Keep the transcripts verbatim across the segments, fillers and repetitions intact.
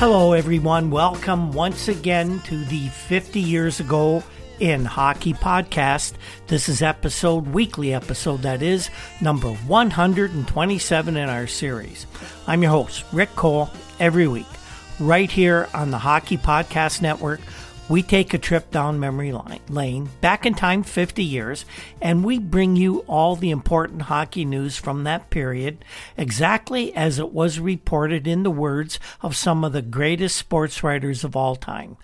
Hello everyone, welcome once again to the fifty years ago in Hockey Podcast. This is episode, weekly episode that is, number one hundred twenty-seven in our series. I'm your host, Rick Cole, every week. Right here on the Hockey Podcast Network, we take a trip down memory lane, back in time fifty years, and we bring you all the important hockey news from that period, exactly as it was reported in the words of some of the greatest sports writers of all time.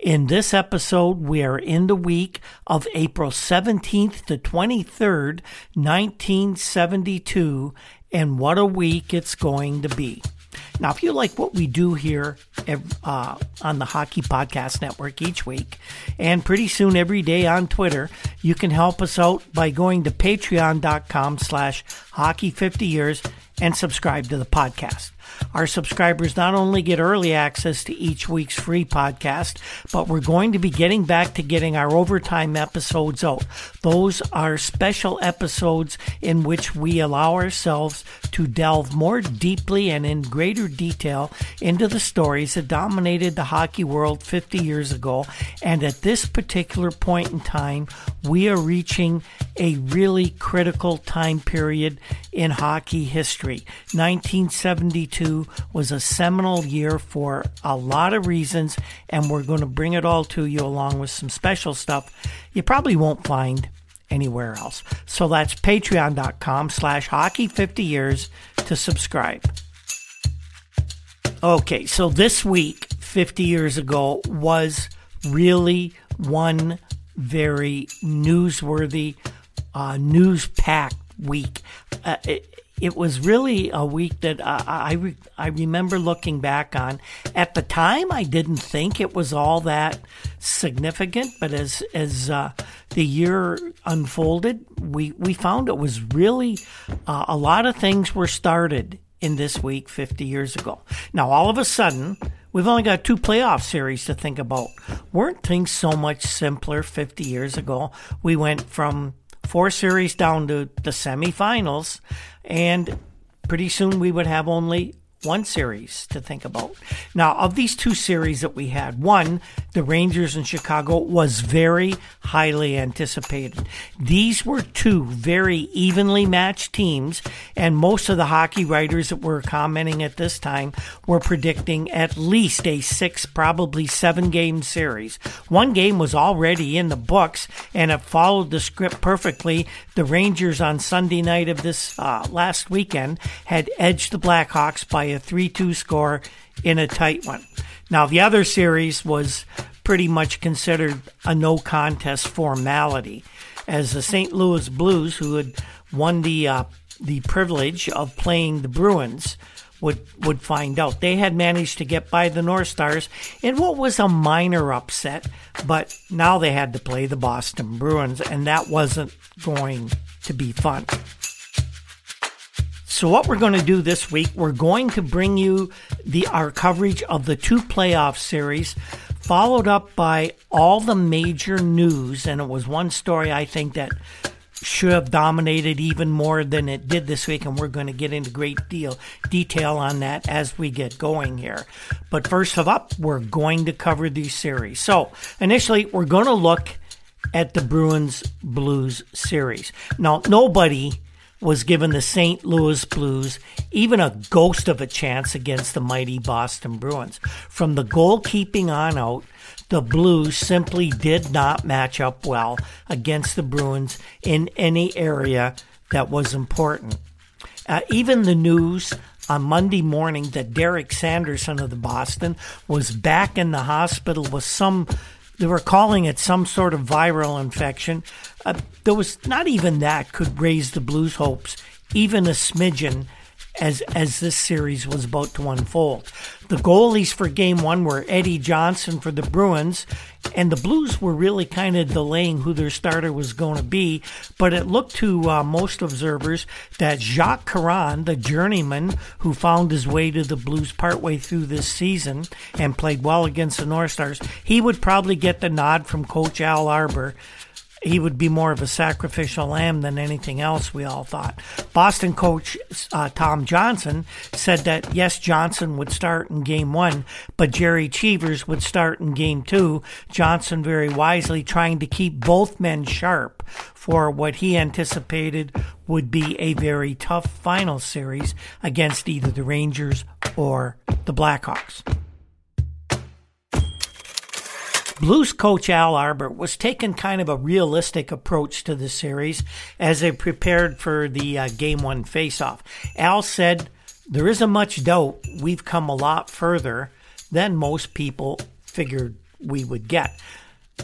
In this episode, we are in the week of April seventeenth to twenty-third, nineteen seventy-two, and what a week it's going to be. Now, if you like what we do here uh, on the Hockey Podcast Network each week, and pretty soon every day on Twitter, you can help us out by going to patreon dot com slash hockey fifty years and subscribe to the podcast. Our subscribers not only get early access to each week's free podcast, but we're going to be getting back to getting our overtime episodes out. Those are special episodes in which we allow ourselves to delve more deeply and in greater detail into the stories that dominated the hockey world fifty years ago. And at this particular point in time, we are reaching a really critical time period in hockey history. nineteen seventy-two was a seminal year for a lot of reasons, and we're going to bring it all to you along with some special stuff you probably won't find anywhere else. So that's patreon dot com slash hockey fifty years to subscribe. Okay, so this week, fifty years ago, was really one very newsworthy, uh, news-packed week. Uh, it, It was really a week that uh, I re- I remember looking back on. At the time, I didn't think it was all that significant, but as as uh, the year unfolded, we, we found it was really uh, a lot of things were started in this week fifty years ago. Now, all of a sudden, we've only got two playoff series to think about. Weren't things so much simpler fifty years ago? We went from four series down to the semifinals, and pretty soon we would have only one series to think about. Now, of these two series that we had, one, the Rangers in Chicago, was very highly anticipated. These were two very evenly matched teams, and most of the hockey writers that were commenting at this time were predicting at least a six, probably seven-game series. One game was already in the books, and it followed the script perfectly. The Rangers on Sunday night of this uh, last weekend had edged the Blackhawks by a three two score in a tight one. Now, the other series was pretty much considered a no contest formality, as the Saint Louis Blues, who had won the uh, the privilege of playing the Bruins, would would find out. They had managed to get by the North Stars in what was a minor upset, but now they had to play the Boston Bruins, and that wasn't going to be fun. So what we're going to do this week, we're going to bring you the our coverage of the two playoff series, followed up by all the major news. And it was one story I think that should have dominated even more than it did this week, and we're going to get into great deal detail on that as we get going here. But first of up, we're going to cover these series. So initially, we're going to look at the Bruins Blues series. Now, nobody was given the Saint Louis Blues even a ghost of a chance against the mighty Boston Bruins. From the goalkeeping on out, the Blues simply did not match up well against the Bruins in any area that was important. Uh, even the news on Monday morning that Derek Sanderson of the Boston was back in the hospital with some, they were calling it some sort of viral infection. Uh, there was not even that could raise the Blues' hopes, even a smidgen, as as this series was about to unfold. The goalies for Game One were Eddie Johnson for the Bruins, and the Blues were really kind of delaying who their starter was going to be, but it looked to uh, most observers that Jacques Caron, the journeyman who found his way to the Blues partway through this season and played well against the North Stars, he would probably get the nod from Coach Al Arbour. He would be more of a sacrificial lamb than anything else, we all thought. Boston coach uh, Tom Johnson said that, yes, Johnson would start in Game One, but Jerry Cheevers would start in Game Two. Johnson very wisely trying to keep both men sharp for what he anticipated would be a very tough final series against either the Rangers or the Blackhawks. Blues coach Al Arbour was taking kind of a realistic approach to the series as they prepared for the uh, Game One faceoff. Al said, "There isn't much doubt we've come a lot further than most people figured we would get."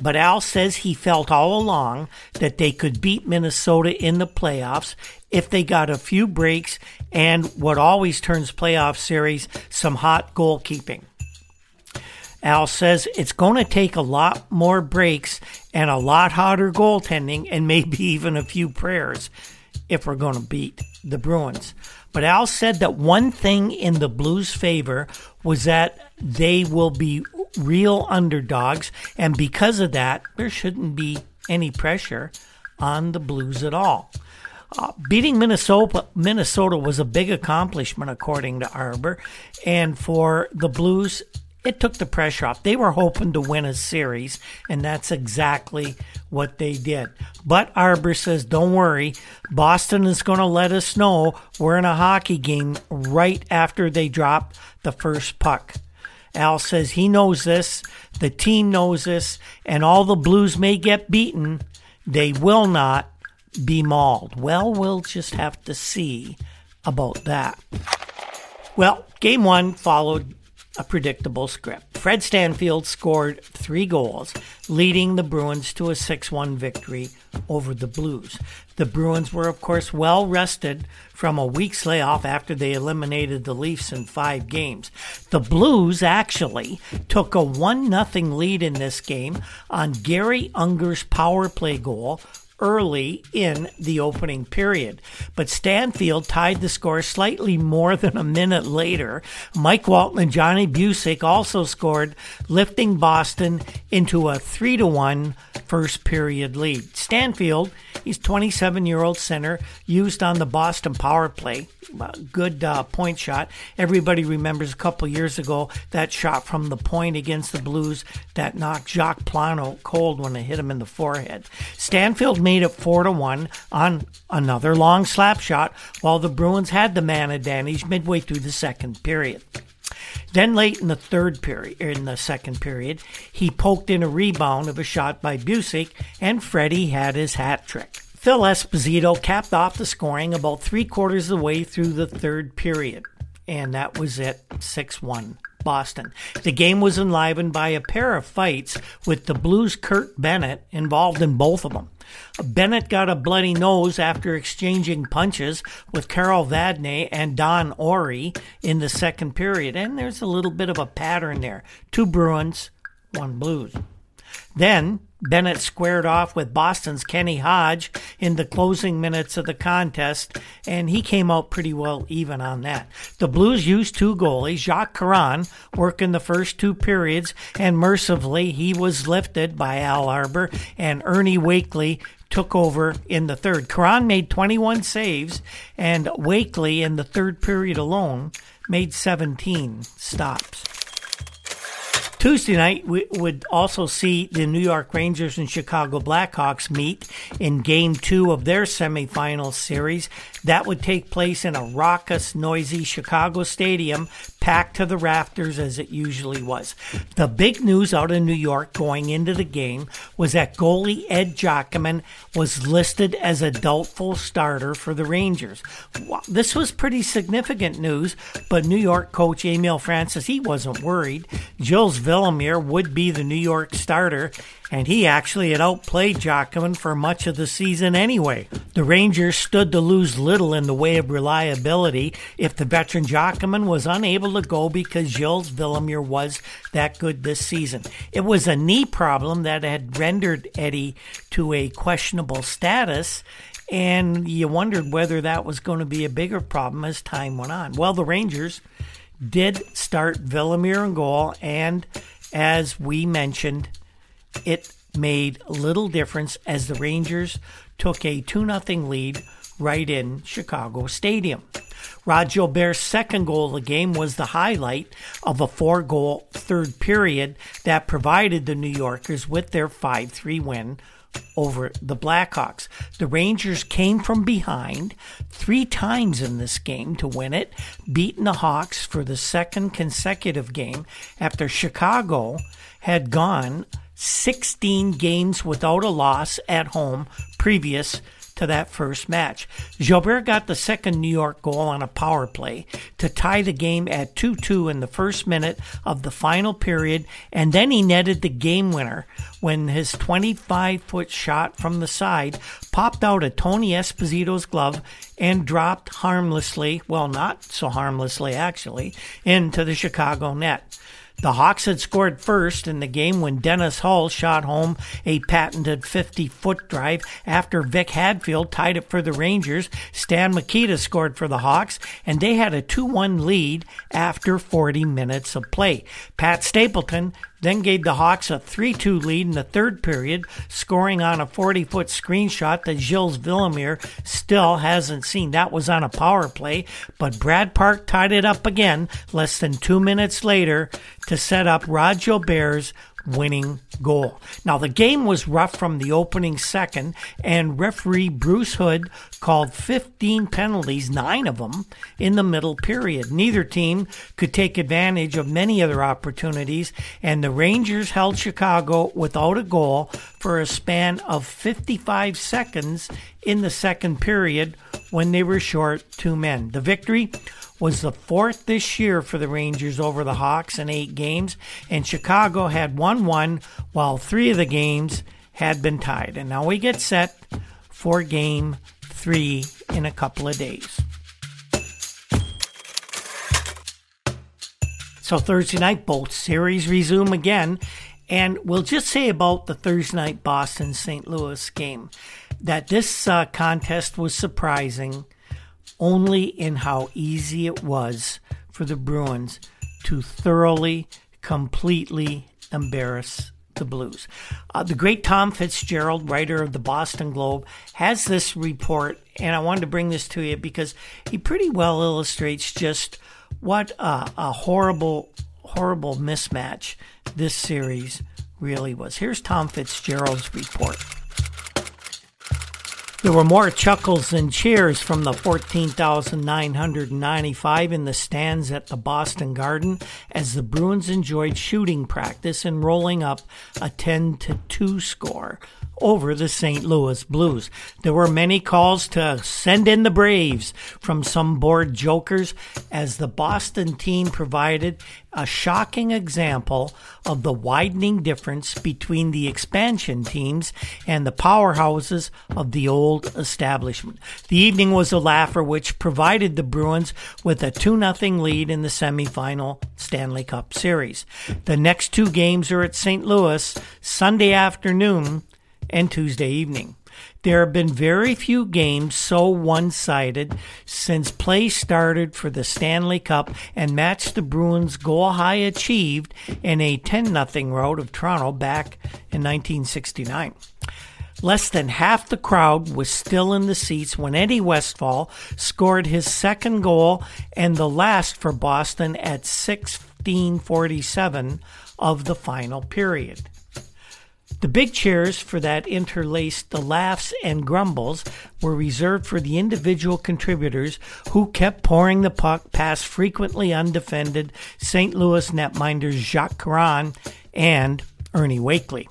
But Al says he felt all along that they could beat Minnesota in the playoffs if they got a few breaks and what always turns playoff series, some hot goalkeeping. Al says it's going to take a lot more breaks and a lot hotter goaltending and maybe even a few prayers if we're going to beat the Bruins. But Al said that one thing in the Blues' favor was that they will be real underdogs, and because of that, there shouldn't be any pressure on the Blues at all. Uh, beating Minnesota, Minnesota was a big accomplishment, according to Arbour, and for the Blues, it took the pressure off. They were hoping to win a series, and that's exactly what they did. But Arbour says, don't worry, Boston is going to let us know we're in a hockey game right after they drop the first puck. Al says he knows this, the team knows this, and all the Blues may get beaten, they will not be mauled. Well, we'll just have to see about that. Well, Game One followed a predictable script. Fred Stanfield scored three goals, leading the Bruins to a six one victory over the Blues. The Bruins were, of course, well rested from a week's layoff after they eliminated the Leafs in five games. The Blues actually took a one nothing lead in this game on Gary Unger's power play goal early in the opening period. But Stanfield tied the score slightly more than a minute later. Mike Walton and Johnny Bucyk also scored, lifting Boston into a three to one first period lead. Stanfield, He's a twenty-seven-year-old center, used on the Boston power play. Good uh, point shot. Everybody remembers a couple years ago that shot from the point against the Blues that knocked Jacques Plano cold when it hit him in the forehead. Stanfield made it four to one on another long slap shot while the Bruins had the man advantage midway through the second period. Then late in the third period, in the second period, he poked in a rebound of a shot by Bucyk, and Freddie had his hat trick. Phil Esposito capped off the scoring about three quarters of the way through the third period, and that was it, six one Boston. The game was enlivened by a pair of fights with the Blues' Kurt Bennett involved in both of them. Bennett got a bloody nose after exchanging punches with Carol Vadney and Don Ory in the second period, and there's a little bit of a pattern there. Two Bruins, one Blues. Then Bennett squared off with Boston's Kenny Hodge in the closing minutes of the contest, and he came out pretty well even on that. The Blues used two goalies, Jacques Caron, working the first two periods, and mercifully he was lifted by Al Arbour, and Ernie Wakely took over in the third. Caron made twenty-one saves, and Wakely in the third period alone made seventeen stops. Tuesday night, we would also see the New York Rangers and Chicago Blackhawks meet in Game two of their semifinal series. That would take place in a raucous, noisy Chicago stadium, packed to the rafters as it usually was. The big news out in New York going into the game was that goalie Ed Giacomin was listed as a doubtful starter for the Rangers. This was pretty significant news, but New York coach Emil Francis, he wasn't worried. Gilles Villemure would be the New York starter, and he actually had outplayed Giacomin for much of the season anyway. The Rangers stood to lose little in the way of reliability if the veteran Giacomin was unable to go because Gilles Villemure was that good this season. It was a knee problem that had rendered Eddie to a questionable status, and you wondered whether that was going to be a bigger problem as time went on. Well, the Rangers did start Villemure in goal, and as we mentioned, it made little difference as the Rangers took a two nothing lead right in Chicago Stadium. Rod Gilbert's second goal of the game was the highlight of a four-goal third period that provided the New Yorkers with their five three win over the Blackhawks. The Rangers came from behind three times in this game to win it, beating the Hawks for the second consecutive game after Chicago had gone sixteen games without a loss at home previous to that first match. Gilbert got the second New York goal on a power play to tie the game at two two in the first minute of the final period, and then he netted the game winner when his twenty-five-foot shot from the side popped out of Tony Esposito's glove and dropped harmlessly, well, not so harmlessly actually, into the Chicago net. The Hawks had scored first in the game when Dennis Hull shot home a patented fifty-foot drive after Vic Hadfield tied it for the Rangers. Stan Mikita scored for the Hawks, and they had a two one lead after forty minutes of play. Pat Stapleton then gave the Hawks a three two lead in the third period, scoring on a forty-foot screenshot that Gilles Villemure still hasn't seen. That was on a power play, but Brad Park tied it up again less than two minutes later to set up Rod Gilbert's winning goal. Now, the game was rough from the opening second, and referee Bruce Hood called fifteen penalties, nine of them, in the middle period. Neither team could take advantage of many other opportunities, and the Rangers held Chicago without a goal for a span of fifty-five seconds in the second period when they were short two men. The victory was the fourth this year for the Rangers over the Hawks in eight games, and Chicago had won one while three of the games had been tied. And now we get set for Game three in a couple of days. So Thursday night, both series resume again, and we'll just say about the Thursday night Boston-Saint Louis game that this uh, contest was surprising only in how easy it was for the Bruins to thoroughly, completely embarrass the blues. Uh, the great Tom Fitzgerald, writer of the Boston Globe, has this report, and I wanted to bring this to you because he pretty well illustrates just what a, a horrible, horrible mismatch this series really was. Here's Tom Fitzgerald's report. There were more chuckles than cheers from the fourteen thousand nine hundred ninety-five in the stands at the Boston Garden as the Bruins enjoyed shooting practice and rolling up a ten to two score over the Saint Louis Blues. There were many calls to send in the Braves from some bored jokers as the Boston team provided a shocking example of the widening difference between the expansion teams and the powerhouses of the old establishment. The evening was a laugher, which provided the Bruins with a two nothing lead in the semifinal Stanley Cup Series. The next two games are at Saint Louis, Sunday afternoon and Tuesday evening. There have been very few games so one-sided since play started for the Stanley Cup and matched the Bruins' goal-high achieved in a ten nothing rout of Toronto back in nineteen sixty-nine. Less than half the crowd was still in the seats when Eddie Westfall scored his second goal and the last for Boston at sixteen forty-seven of the final period. The big cheers for that interlaced the laughs and grumbles were reserved for the individual contributors who kept pouring the puck past frequently undefended Saint Louis netminders Jacques Caron and Ernie Wakely.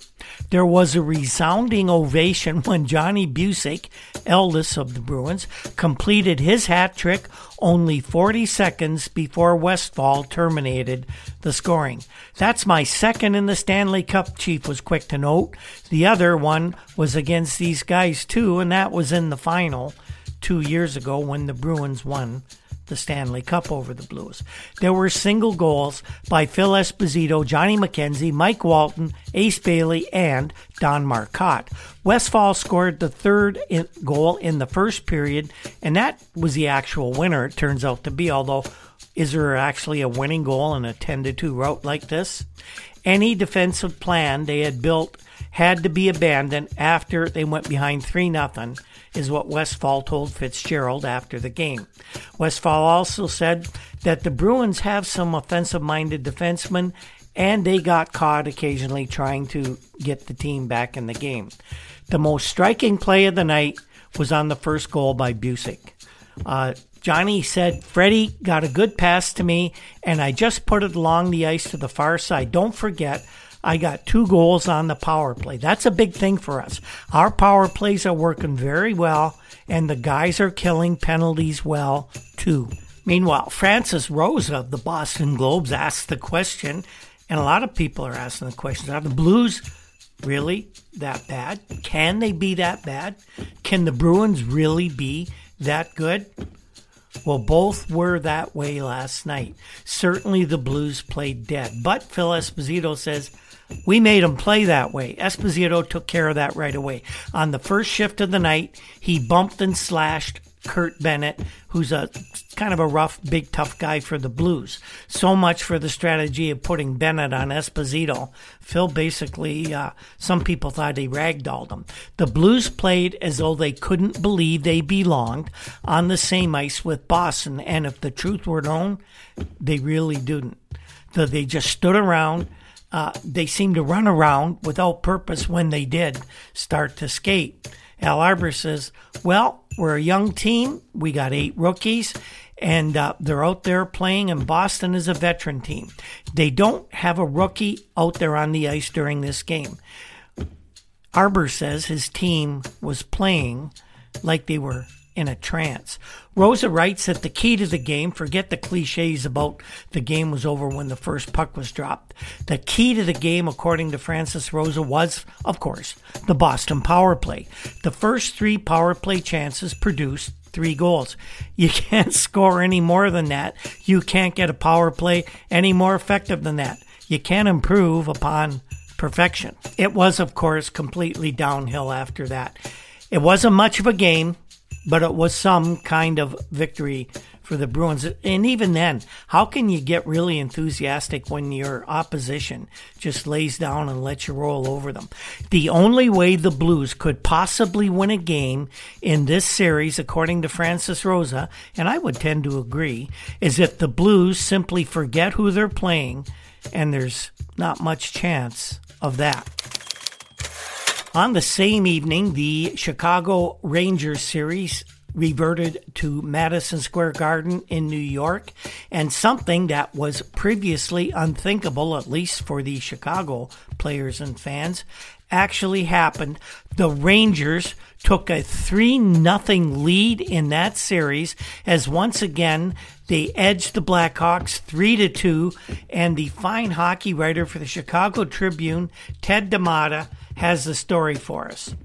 There was a resounding ovation when Johnny Bucyk, eldest of the Bruins, completed his hat trick only forty seconds before Westfall terminated the scoring. "That's my second in the Stanley Cup," Chief was quick to note. The other one was against these guys too, and that was in the final two years ago when the Bruins won the Stanley Cup over the Blues. There were single goals by Phil Esposito, Johnny McKenzie, Mike Walton, Ace Bailey, and Don Marcotte. Westfall scored the third in- goal in the first period, and that was the actual winner, it turns out to be, although is there actually a winning goal in a ten to two rout like this? Any defensive plan they had built had to be abandoned after they went behind three nothing, is what Westfall told Fitzgerald after the game. Westfall also said that the Bruins have some offensive-minded defensemen, and they got caught occasionally trying to get the team back in the game. The most striking play of the night was on the first goal by Bucyk. Uh, Johnny said, "Freddie got a good pass to me, and I just put it along the ice to the far side. Don't forget, I got two goals on the power play. That's a big thing for us. Our power plays are working very well, and the guys are killing penalties well, too." Meanwhile, Francis Rosa of the Boston Globe asked the question, and a lot of people are asking the question, are the Blues really that bad? Can they be that bad? Can the Bruins really be that good? Well, both were that way last night. Certainly the Blues played dead, but Phil Esposito says, "We made him play that way." Esposito took care of that right away. On the first shift of the night, he bumped and slashed Kurt Bennett, who's a kind of a rough, big, tough guy for the Blues. So much for the strategy of putting Bennett on Esposito. Phil basically, uh, some people thought he ragdolled him. The Blues played as though they couldn't believe they belonged on the same ice with Boston, and if the truth were known, they really didn't. So they just stood around. Uh, they seemed to run around without purpose when they did start to skate. Al Arbour says, "Well, we're a young team. We got eight rookies, and uh, they're out there playing, and Boston is a veteran team. They don't have a rookie out there on the ice during this game." Arbour says his team was playing like they were in a trance. Rosa writes that the key to the game, forget the cliches about the game was over when the first puck was dropped. The key to the game, according to Francis Rosa, was, of course, the Boston power play. The first three power play chances produced three goals. You can't score any more than that. You can't get a power play any more effective than that. You can't improve upon perfection. It was, of course, completely downhill after that. It wasn't much of a game, but it was some kind of victory for the Bruins. And even then, how can you get really enthusiastic when your opposition just lays down and lets you roll over them? The only way the Blues could possibly win a game in this series, according to Francis Rosa, and I would tend to agree, is if the Blues simply forget who they're playing, and there's not much chance of that. On the same evening, the Chicago Rangers series reverted to Madison Square Garden in New York, and something that was previously unthinkable, at least for the Chicago players and fans, actually happened. The Rangers took a three nothing lead in that series as once again they edged the Blackhawks three to two, and the fine hockey writer for the Chicago Tribune, Ted D'Amata, has the story for us.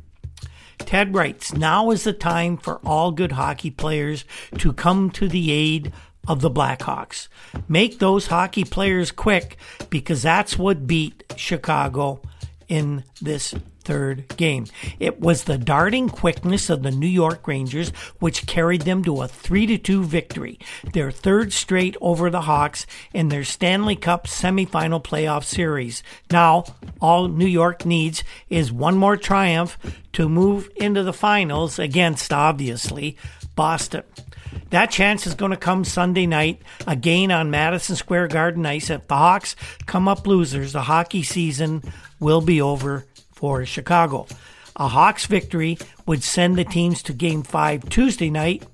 Ted writes, "Now is the time for all good hockey players to come to the aid of the Blackhawks. Make those hockey players quick, because that's what beat Chicago in this third game. It was the darting quickness of the New York Rangers which carried them to a three to two victory, their third straight over the Hawks in their Stanley Cup semifinal playoff series. Now, all New York needs is one more triumph to move into the finals against, obviously, Boston. That chance is going to come Sunday night, again on Madison Square Garden ice. If the Hawks come up losers, the hockey season will be over for Chicago. A Hawks victory would send the teams to Game five Tuesday night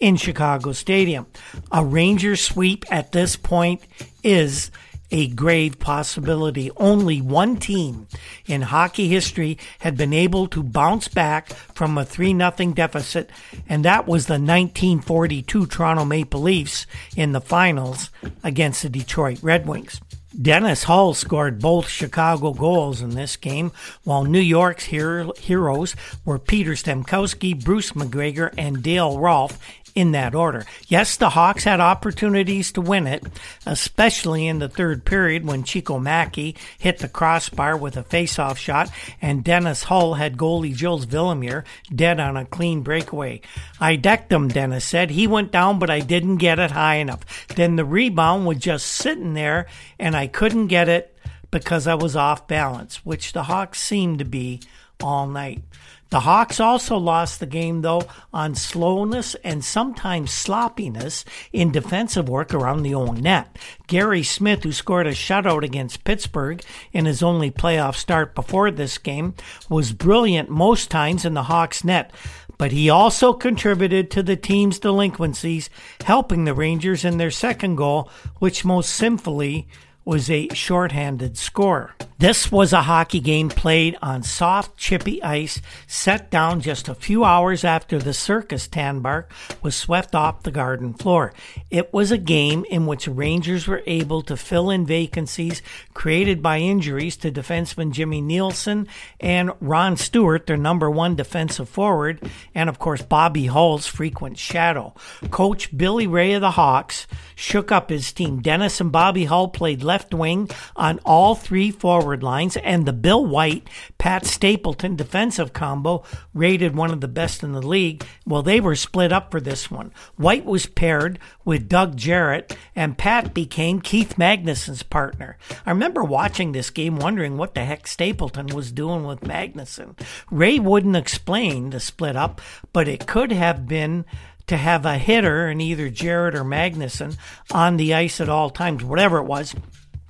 in Chicago Stadium. A Rangers sweep at this point is a grave possibility. Only one team in hockey history had been able to bounce back from a three nothing deficit, and that was the nineteen forty-two Toronto Maple Leafs in the finals against the Detroit Red Wings. Dennis Hull scored both Chicago goals in this game, while New York's hero- heroes were Peter Stemkowski, Bruce McGregor, and Dale Rolfe, in that order. Yes, the Hawks had opportunities to win it, especially in the third period when Chico Mackey hit the crossbar with a face-off shot, and Dennis Hull had goalie Gilles Villemure dead on a clean breakaway. "I decked him," Dennis said. "He went down, but I didn't get it high enough. Then the rebound was just sitting there, and I couldn't get it because I was off balance," which the Hawks seemed to be all night. The Hawks also lost the game, though, on slowness and sometimes sloppiness in defensive work around the own net. Gary Smith, who scored a shutout against Pittsburgh in his only playoff start before this game, was brilliant most times in the Hawks' net, but he also contributed to the team's delinquencies, helping the Rangers in their second goal, which most sinfully was a shorthanded score. This was a hockey game played on soft, chippy ice, set down just a few hours after the circus tan bark was swept off the garden floor. It was a game in which Rangers were able to fill in vacancies created by injuries to defenseman Jimmy Nielsen and Ron Stewart, their number one defensive forward, and of course Bobby Hull's frequent shadow. Coach Billy Reay of the Hawks shook up his team. Dennis and Bobby Hull played left left wing on all three forward lines, and the Bill White, Pat Stapleton defensive combo, rated one of the best in the league. Well, they were split up for this one. White was paired with Doug Jarrett, and Pat became Keith Magnuson's partner. I remember watching this game wondering what the heck Stapleton was doing with Magnuson. Ray wouldn't explain the split up, but it could have been to have a hitter in either Jarrett or Magnuson on the ice at all times. Whatever it was,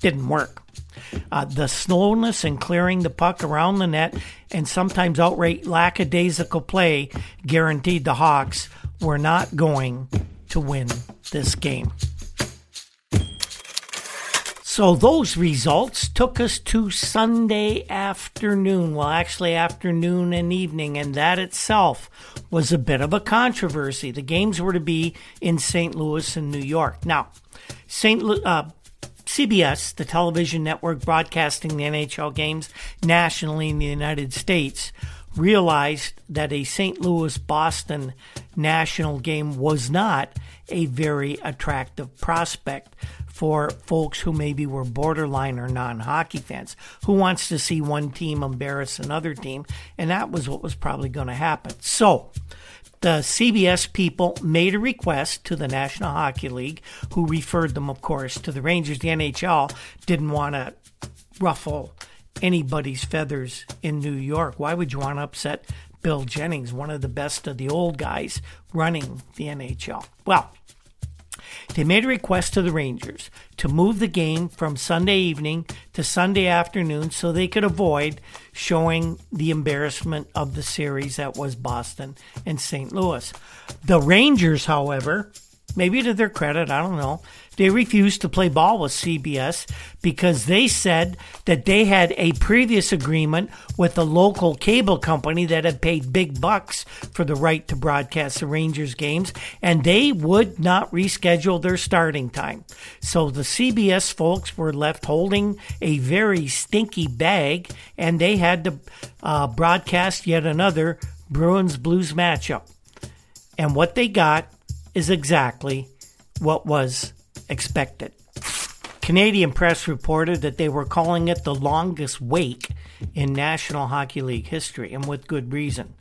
didn't work. Uh, the slowness in clearing the puck around the net and sometimes outright lackadaisical play guaranteed the Hawks were not going to win this game. So those results took us to Sunday afternoon, well actually afternoon and evening, and that itself was a bit of a controversy. The games were to be in Saint Louis and New York. Now, Saint Lu- uh, C B S, the television network broadcasting the N H L games nationally in the United States, realized that a Saint Louis-Boston national game was not a very attractive prospect for folks who maybe were borderline or non-hockey fans. Who wants to see one team embarrass another team? And that was what was probably going to happen. So The C B S people made a request to the National Hockey League, who referred them, of course, to the Rangers. The N H L didn't want to ruffle anybody's feathers in New York. Why would you want to upset Bill Jennings, one of the best of the old guys running the N H L? Well, they made a request to the Rangers to move the game from Sunday evening to Sunday afternoon so they could avoid showing the embarrassment of the series that was Boston and Saint Louis. The Rangers, however, maybe to their credit, I don't know, they refused to play ball with C B S because they said that they had a previous agreement with a local cable company that had paid big bucks for the right to broadcast the Rangers games, and they would not reschedule their starting time. So the C B S folks were left holding a very stinky bag, and they had to uh, broadcast yet another Bruins-Blues matchup. And what they got is exactly what was expected. Canadian press reported that they were calling it the longest wake in National Hockey League history, and with good reason.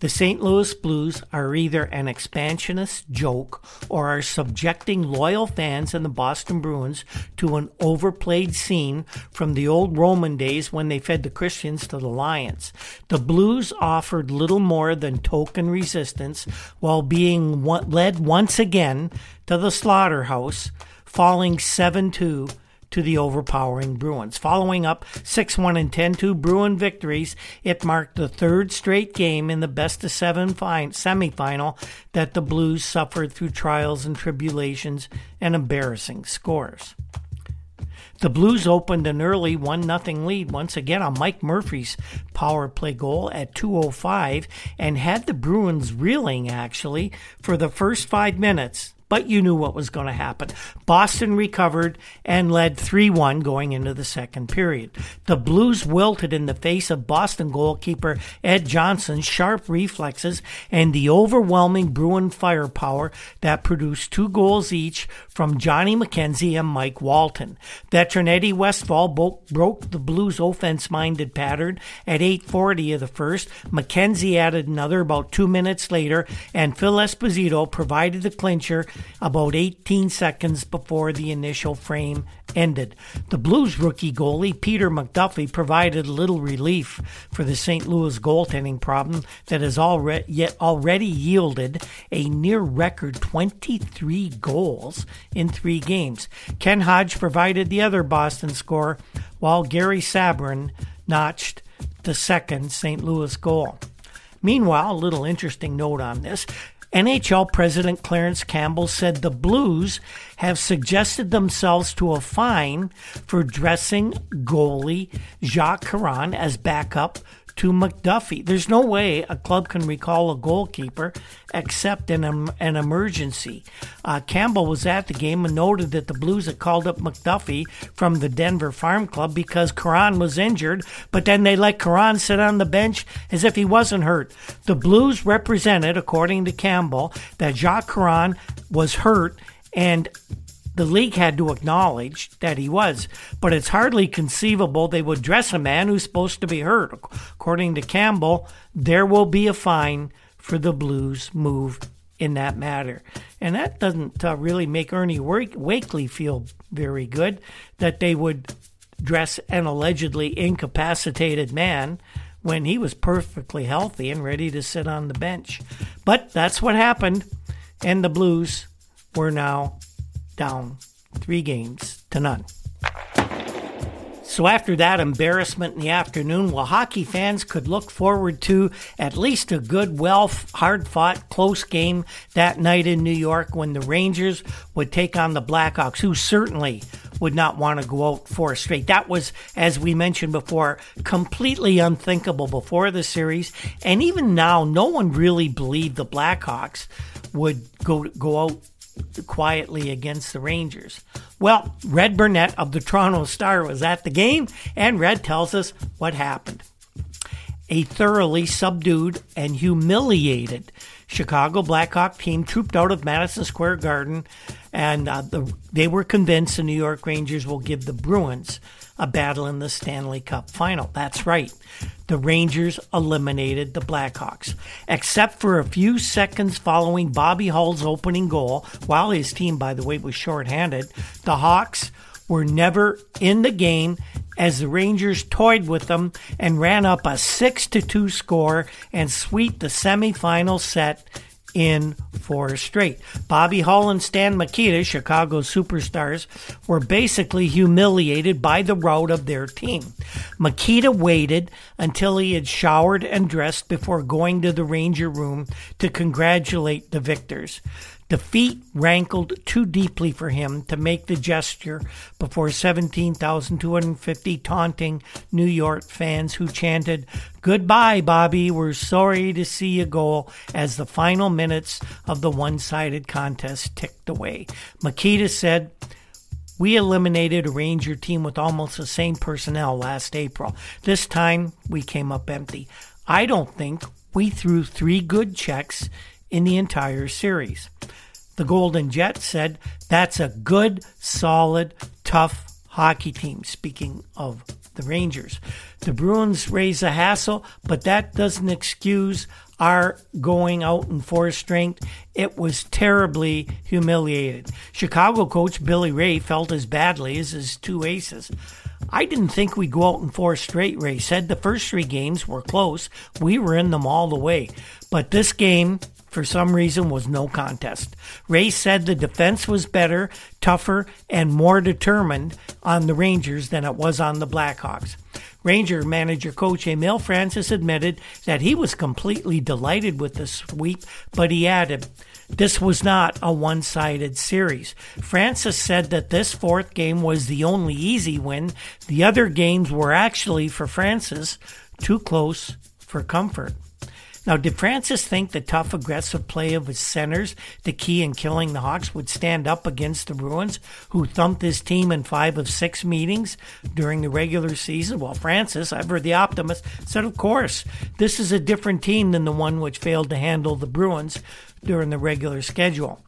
The Saint Louis Blues are either an expansionist joke or are subjecting loyal fans and the Boston Bruins to an overplayed scene from the old Roman days when they fed the Christians to the lions. The Blues offered little more than token resistance while being led once again to the slaughterhouse, falling seven two to the overpowering Bruins. Following up six one and ten two Bruin victories, it marked the third straight game in the best-of-seven fin- semifinal that the Blues suffered through trials and tribulations and embarrassing scores. The Blues opened an early one nothing lead once again on Mike Murphy's power play goal at two oh five and had the Bruins reeling, actually, for the first five minutes. But you knew what was going to happen. Boston recovered and led three one going into the second period. The Blues wilted in the face of Boston goalkeeper Ed Johnson's sharp reflexes and the overwhelming Bruin firepower that produced two goals each from Johnny McKenzie and Mike Walton. Veteran Eddie Westfall bo- broke the Blues' offense-minded pattern at eight forty of the first. McKenzie added another about two minutes later, and Phil Esposito provided the clincher about eighteen seconds before the initial frame ended. The Blues rookie goalie, Peter McDuffie, provided little relief for the Saint Louis goaltending problem that has already, yet already yielded a near-record twenty-three goals in three games. Ken Hodge provided the other Boston score, while Gary Sabrin notched the second Saint Louis goal. Meanwhile, a little interesting note on this. N H L President Clarence Campbell said the Blues have subjected themselves to a fine for dressing goalie Jacques Caron as backup to McDuffie. There's no way a club can recall a goalkeeper except in an, an emergency. Uh, Campbell was at the game and noted that the Blues had called up McDuffie from the Denver Farm Club because Caron was injured, but then they let Caron sit on the bench as if he wasn't hurt. The Blues represented, according to Campbell, that Jacques Caron was hurt, and the league had to acknowledge that he was, but it's hardly conceivable they would dress a man who's supposed to be hurt. According to Campbell, there will be a fine for the Blues' move in that matter. And that doesn't uh, really make Ernie Wakely feel very good, that they would dress an allegedly incapacitated man when he was perfectly healthy and ready to sit on the bench. But that's what happened, and the Blues were now down three games to none. So after that embarrassment in the afternoon, well, hockey fans could look forward to at least a good, well, hard-fought, close game that night in New York when the Rangers would take on the Blackhawks, who certainly would not want to go out four straight. That was, as we mentioned before, completely unthinkable before the series, and even now, no one really believed the Blackhawks would go go out quietly against the Rangers. Well, Red Burnett of the Toronto Star was at the game, and Red tells us what happened. A thoroughly subdued and humiliated Chicago Blackhawk team trooped out of Madison Square Garden, and uh, the, they were convinced the New York Rangers will give the Bruins a battle in the Stanley Cup final. That's right. the Rangers eliminated the Blackhawks. Except for a few seconds following Bobby Hull's opening goal, while his team, by the way, was shorthanded, the Hawks were never in the game as the Rangers toyed with them and ran up a six to two score and sweep the semifinal set in four straight. Bobby Hull and Stan Mikita, Chicago superstars, were basically humiliated by the rout of their team. Mikita waited until he had showered and dressed before going to the Ranger room to congratulate the victors. Defeat rankled too deeply for him to make the gesture before seventeen thousand two hundred fifty taunting New York fans who chanted, "Goodbye, Bobby, we're sorry to see you go," as the final minutes of the one-sided contest ticked away. Mikita said, "We eliminated a Ranger team with almost the same personnel last April. This time, we came up empty. I don't think we threw three good checks in the entire series." The Golden Jet said, "That's a good, solid, tough hockey team," speaking of the Rangers. The Bruins raise a hassle, but that doesn't excuse our going out in four strength. It was terribly humiliated. Chicago coach Billy Reay felt as badly as his two aces. "I didn't think we'd go out in four straight," Reay said. "The first three games were close. We were in them all the way. But this game, for some reason, was no contest." Reay said the defense was better, tougher, and more determined on the Rangers than it was on the Blackhawks. Ranger manager-coach Emil Francis admitted that he was completely delighted with the sweep, but he added, "This was not a one-sided series." Francis said that this fourth game was the only easy win. The other games were actually, for Francis, too close for comfort. Now, did Francis think the tough, aggressive play of his centers, the key in killing the Hawks, would stand up against the Bruins, who thumped his team in five of six meetings during the regular season? Well, Francis, I've heard the optimist, said, "Of course, this is a different team than the one which failed to handle the Bruins during the regular schedule."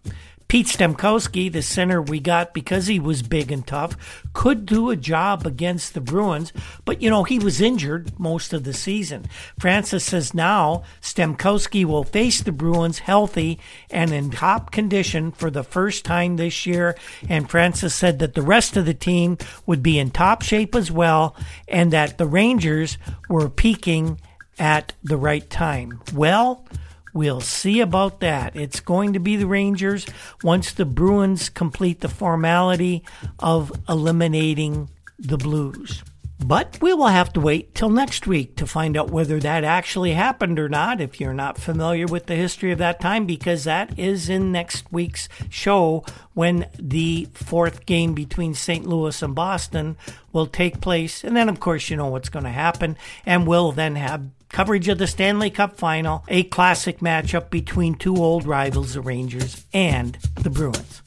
Pete Stemkowski, the center we got because he was big and tough, could do a job against the Bruins, but, you know, he was injured most of the season. Francis says now Stemkowski will face the Bruins healthy and in top condition for the first time this year, and Francis said that the rest of the team would be in top shape as well and that the Rangers were peaking at the right time. Well, we'll see about that. It's going to be the Rangers once the Bruins complete the formality of eliminating the Blues. But we will have to wait till next week to find out whether that actually happened or not, if you're not familiar with the history of that time, because that is in next week's show when the fourth game between Saint Louis and Boston will take place. And then, of course, you know what's going to happen, and we'll then have coverage of the Stanley Cup Final, a classic matchup between two old rivals, the Rangers and the Bruins.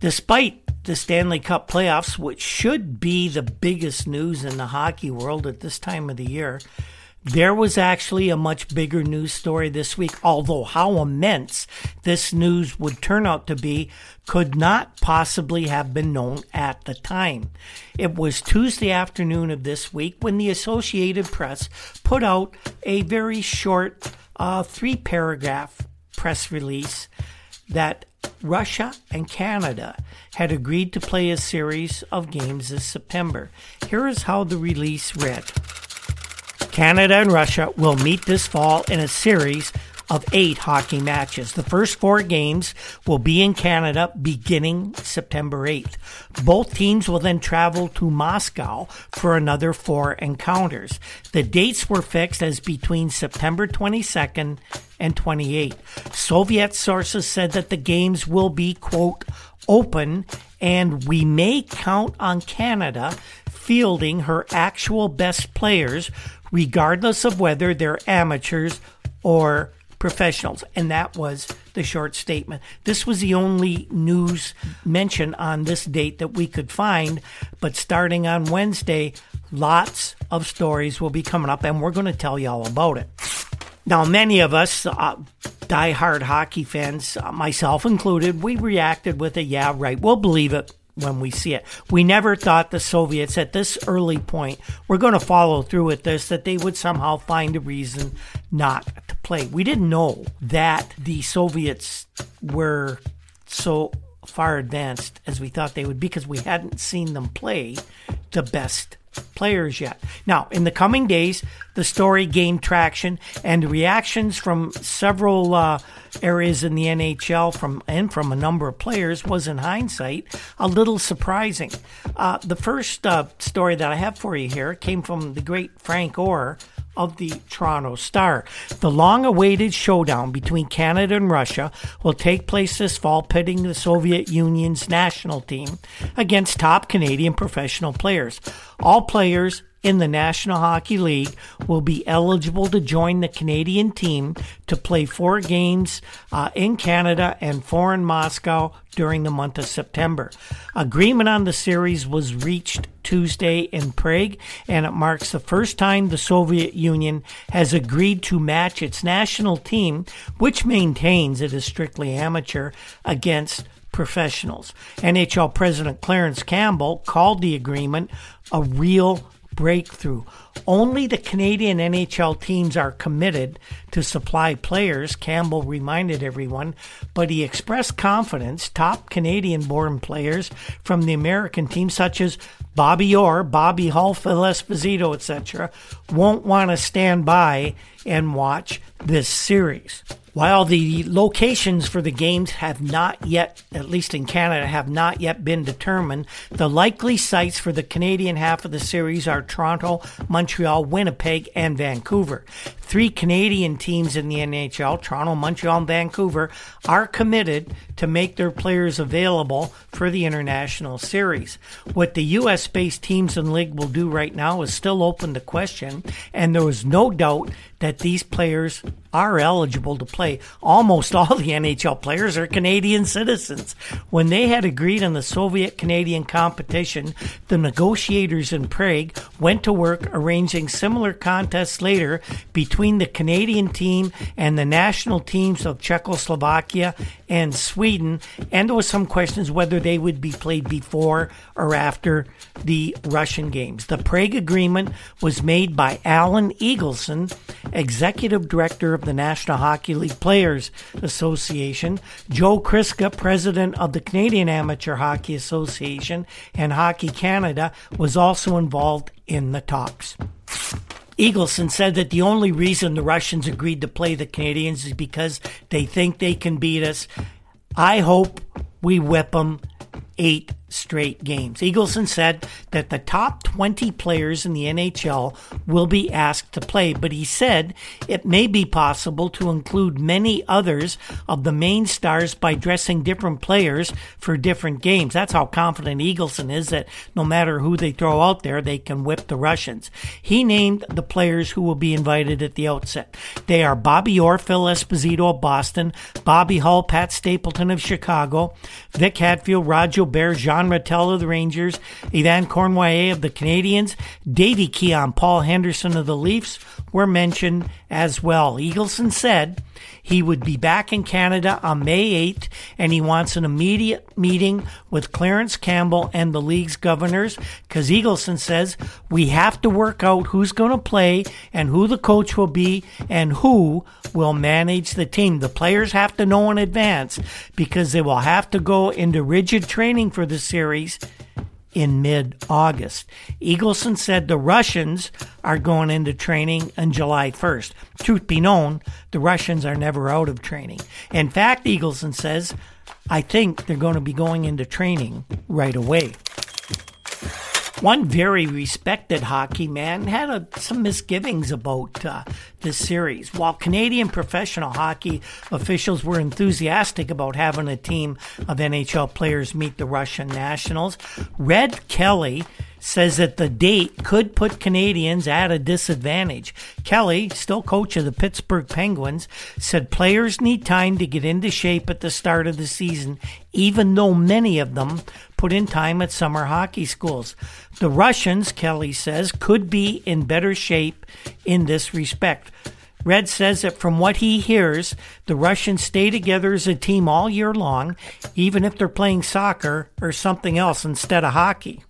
Despite the Stanley Cup playoffs, which should be the biggest news in the hockey world at this time of the year, there was actually a much bigger news story this week, although how immense this news would turn out to be could not possibly have been known at the time. It was Tuesday afternoon of this week when the Associated Press put out a very short uh, three-paragraph press release that Russia and Canada had agreed to play a series of games this September. Here is how the release read. Canada and Russia will meet this fall in a series of eight hockey matches. The first four games will be in Canada beginning September eighth. Both teams will then travel to Moscow for another four encounters. The dates were fixed as between September twenty-second and twenty-eighth. Soviet sources said that the games will be, quote, open, and we may count on Canada fielding her actual best players regardless of whether they're amateurs or professionals. And that was the short statement. This was the only news mention on this date that we could find, but starting on Wednesday, lots of stories will be coming up, and we're going to tell you all about it. Now, many of us, uh, die-hard hockey fans, uh, myself included, we reacted with a, yeah, right, we'll believe it when we see it. We never thought the Soviets at this early point were going to follow through with this, that they would somehow find a reason not to play. We didn't know that the Soviets were so far advanced as we thought they would be, because we hadn't seen them play the best players yet. Now, in the coming days, the story gained traction, and reactions from several uh, areas in the N H L from and from a number of players was, in hindsight, a little surprising. Uh, the first uh, story that I have for you here came from the great Frank Orr of the Toronto Star. The long-awaited showdown between Canada and Russia will take place this fall, pitting the Soviet Union's national team against top Canadian professional players. All players in the National Hockey League will be eligible to join the Canadian team to play four games uh, in Canada and four in Moscow during the month of September. Agreement on the series was reached Tuesday in Prague, and it marks the first time the Soviet Union has agreed to match its national team, which maintains it is strictly amateur, against professionals. N H L President Clarence Campbell called the agreement a real breakthrough. Only the Canadian N H L teams are committed to supply players, Campbell reminded everyone, but he expressed confidence top Canadian-born players from the American team, such as Bobby Orr, Bobby Hull, Phil Esposito, et cetera, won't want to stand by and watch this series. While the locations for the games have not yet, at least in Canada, have not yet been determined, the likely sites for the Canadian half of the series are Toronto, Montreal, Winnipeg, and Vancouver. Three Canadian teams in the N H L, Toronto, Montreal, and Vancouver, are committed to make their players available for the international series. What the U S-based teams and league will do right now is still open to question, and there is no doubt that these players are eligible to play. Almost all the N H L players are Canadian citizens. When they had agreed on the Soviet-Canadian competition, the negotiators in Prague went to work arranging similar contests later between the Canadian team and the national teams of Czechoslovakia and Sweden, and there was some questions whether they would be played before or after the Russian games. The Prague agreement was made by Alan Eagleson, Executive Director of the National Hockey League Players Association, Joe Kriska, President of the Canadian Amateur Hockey Association, and Hockey Canada was also involved in the talks. Eagleson said that the only reason the Russians agreed to play the Canadians is because they think they can beat us. I hope we whip them eight straight games. Eagleson said that the top twenty players in the N H L will be asked to play, but he said it may be possible to include many others of the main stars by dressing different players for different games. That's how confident Eagleson is that no matter who they throw out there, they can whip the Russians. He named the players who will be invited at the outset. They are Bobby Orr, Phil Esposito of Boston, Bobby Hull, Pat Stapleton of Chicago, Vic Hadfield, Rod Gilbert, Jean Rattel of the Rangers, Evan Cornwallier of the Canadians, Davey Keon, Paul Henderson of the Leafs were mentioned as well. Eagleson said he would be back in Canada on May eighth, and he wants an immediate meeting with Clarence Campbell and the league's governors, because Eagleson says we have to work out who's going to play and who the coach will be and who will manage the team. The players have to know in advance because they will have to go into rigid training for the series in mid-August. Eagleson said the Russians are going into training on July first. Truth be known, the Russians are never out of training. In fact, Eagleson says, I think they're going to be going into training right away. One very respected hockey man had a, some misgivings about uh, this series. While Canadian professional hockey officials were enthusiastic about having a team of N H L players meet the Russian nationals, Red Kelly says that the date could put Canadians at a disadvantage. Kelly, still coach of the Pittsburgh Penguins, said players need time to get into shape at the start of the season, even though many of them put in time at summer hockey schools. The Russians, Kelly says, could be in better shape in this respect. Red says that from what he hears, the Russians stay together as a team all year long, even if they're playing soccer or something else instead of hockey.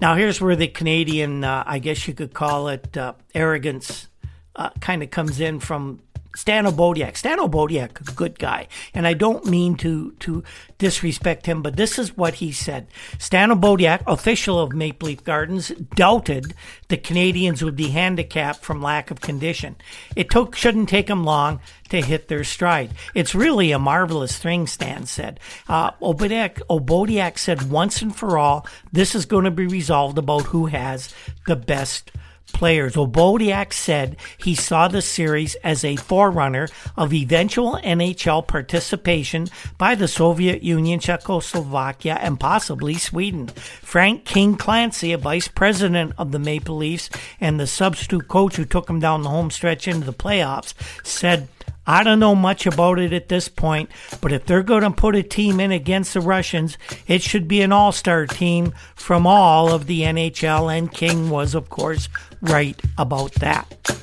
Now, here's where the Canadian, uh, I guess you could call it, uh, arrogance uh, kind of comes in from Stan Obodiak. Stan Obodiak, good guy. And I don't mean to, to disrespect him, but this is what he said. Stan Obodiak, official of Maple Leaf Gardens, doubted the Canadians would be handicapped from lack of condition. It took, shouldn't take them long to hit their stride. It's really a marvelous thing, Stan said. Uh, Obodiak, Obodiak said once and for all, this is going to be resolved about who has the best players. Obodiak said he saw the series as a forerunner of eventual N H L participation by the Soviet Union, Czechoslovakia, and possibly Sweden. Frank King Clancy, a vice president of the Maple Leafs and the substitute coach who took him down the home stretch into the playoffs, said, I don't know much about it at this point, but if they're going to put a team in against the Russians, it should be an all-star team from all of the N H L, and King was, of course, right about that.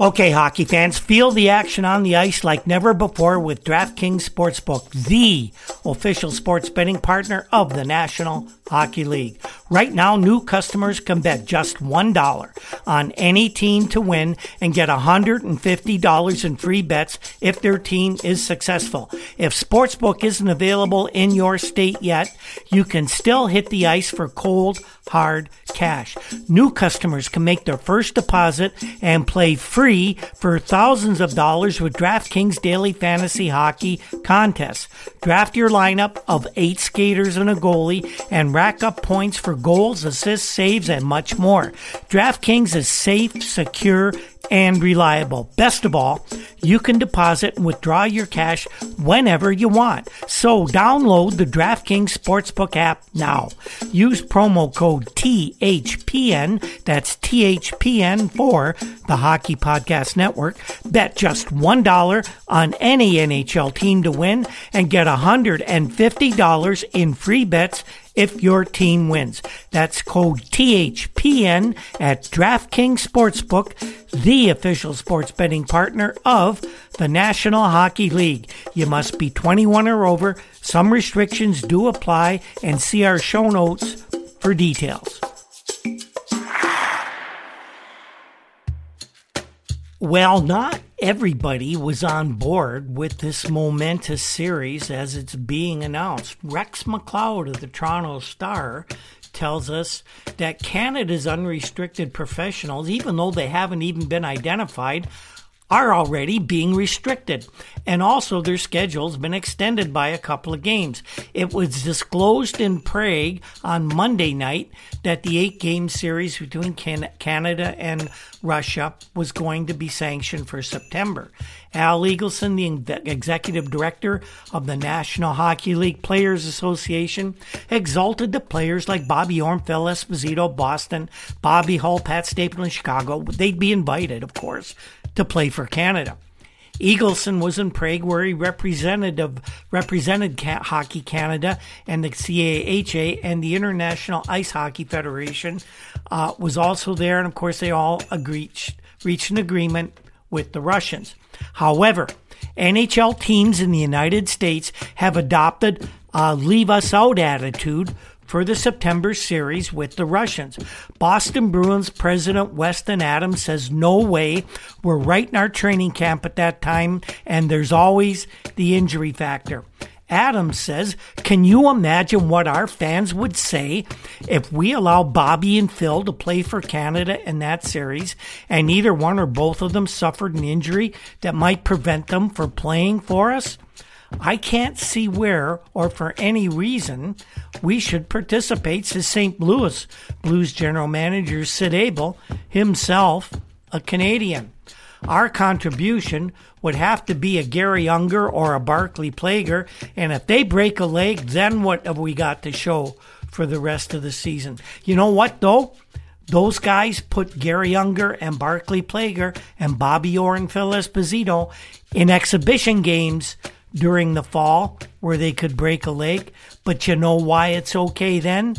Okay, hockey fans, feel the action on the ice like never before with DraftKings Sportsbook, the official sports betting partner of the National Hockey League. Right now, new customers can bet just one dollar on any team to win and get one hundred fifty dollars in free bets if their team is successful. If Sportsbook isn't available in your state yet, you can still hit the ice for cold, hard cash. New customers can make their first deposit and play free for thousands of dollars with DraftKings Daily Fantasy Hockey Contests. Draft your lineup of eight skaters and a goalie and rack up points for goals, assists, saves, and much more. DraftKings is safe, secure, and reliable. Best of all, you can deposit and withdraw your cash whenever you want. So download the DraftKings Sportsbook app now. Use promo code T H P N, that's T H P N for the Hockey Podcast Network. Bet just one dollar on any N H L team to win and get one hundred fifty dollars in free bets if your team wins. That's code T H P N at DraftKings Sportsbook, the official sports betting partner of the National Hockey League. You must be twenty-one or over. Some restrictions do apply, and see our show notes for details. Well, not everybody was on board with this momentous series as it's being announced. Rex McLeod of the Toronto Star tells us that Canada's unrestricted professionals, even though they haven't even been identified, are already being restricted, and also their schedule's been extended by a couple of games. It was disclosed in Prague on Monday night that the eight-game series between Canada and Russia was going to be sanctioned for September. Al Eagleson, the executive director of the National Hockey League Players Association, exalted the players like Bobby Orr, Phil Esposito, Boston, Bobby Hull, Pat Stapleton, Chicago. They'd be invited, of course, to play for Canada. Eagleson was in Prague where he represented, represented Hockey Canada and the C A H A, and the International Ice Hockey Federation uh, was also there. And of course, they all agreed, reached an agreement with the Russians. However, N H L teams in the United States have adopted a leave us out attitude for the September series with the Russians. Boston Bruins president Weston Adams says, no way, we're right in our training camp at that time, and there's always the injury factor. Adams says, can you imagine what our fans would say if we allow Bobby and Phil to play for Canada in that series, and either one or both of them suffered an injury that might prevent them from playing for us? I can't see where, or for any reason, we should participate, says Saint Louis Blues general manager Sid Abel, himself a Canadian. Our contribution would have to be a Gary Unger or a Barclay Plager, and if they break a leg, then what have we got to show for the rest of the season? You know what, though? Those guys put Gary Unger and Barclay Plager and Bobby Orr and Phil Esposito in exhibition games during the fall where they could break a leg. But you know why it's okay then?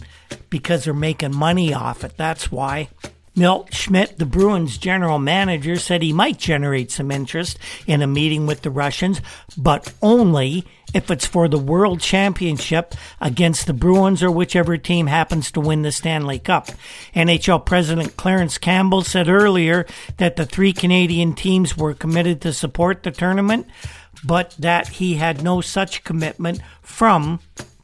Because they're making money off it. That's why. Milt Schmidt, the Bruins general manager, said he might generate some interest in a meeting with the Russians, but only if it's for the World Championship against the Bruins or whichever team happens to win the Stanley Cup. N H L President Clarence Campbell said earlier that the three Canadian teams were committed to support the tournament, but that he had no such commitment from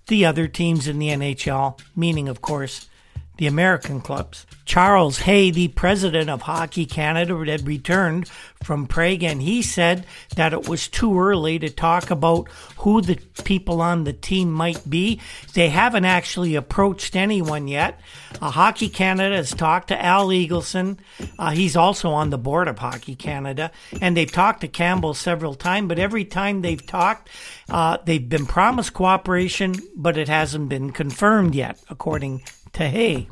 the other teams in the N H L, meaning, of course, the American clubs. Charles Hay, the president of Hockey Canada, had returned from Prague, and he said that it was too early to talk about who the people on the team might be. They haven't actually approached anyone yet. Uh, Hockey Canada has talked to Al Eagleson. Uh, he's also on the board of Hockey Canada, and they've talked to Campbell several times, but every time they've talked, uh, they've been promised cooperation, but it hasn't been confirmed yet, according to to Hay.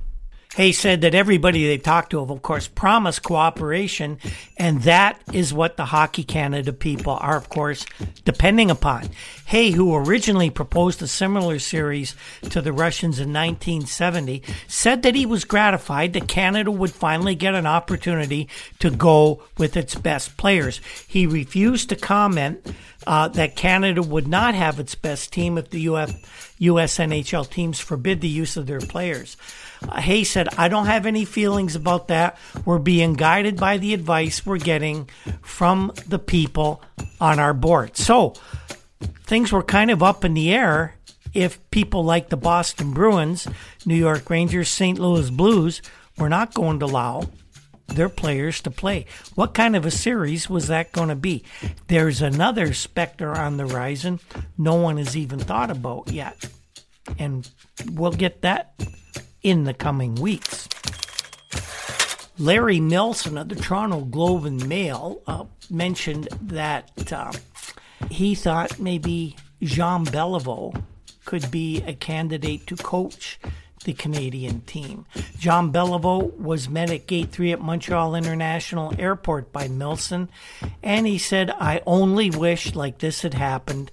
Hay said that everybody they've talked to have, of course, promised cooperation, and that is what the Hockey Canada people are, of course, depending upon. Hay, who originally proposed a similar series to the Russians in nineteen seventy, said that he was gratified that Canada would finally get an opportunity to go with its best players. He refused to comment uh, that Canada would not have its best team if the U S N H L teams forbid the use of their players. Uh, Hay said, I don't have any feelings about that. We're being guided by the advice we're getting from the people on our board. So things were kind of up in the air if people like the Boston Bruins, New York Rangers, Saint Louis Blues were not going to allow their players to play. What kind of a series was that going to be? There's another specter on the horizon no one has even thought about yet. And we'll get that in the coming weeks. Larry Milson of the Toronto Globe and Mail uh, mentioned that uh, he thought maybe Jean Beliveau could be a candidate to coach the Canadian team. Jean Beliveau was met at Gate three at Montreal International Airport by Milson, and he said, I only wish like this had happened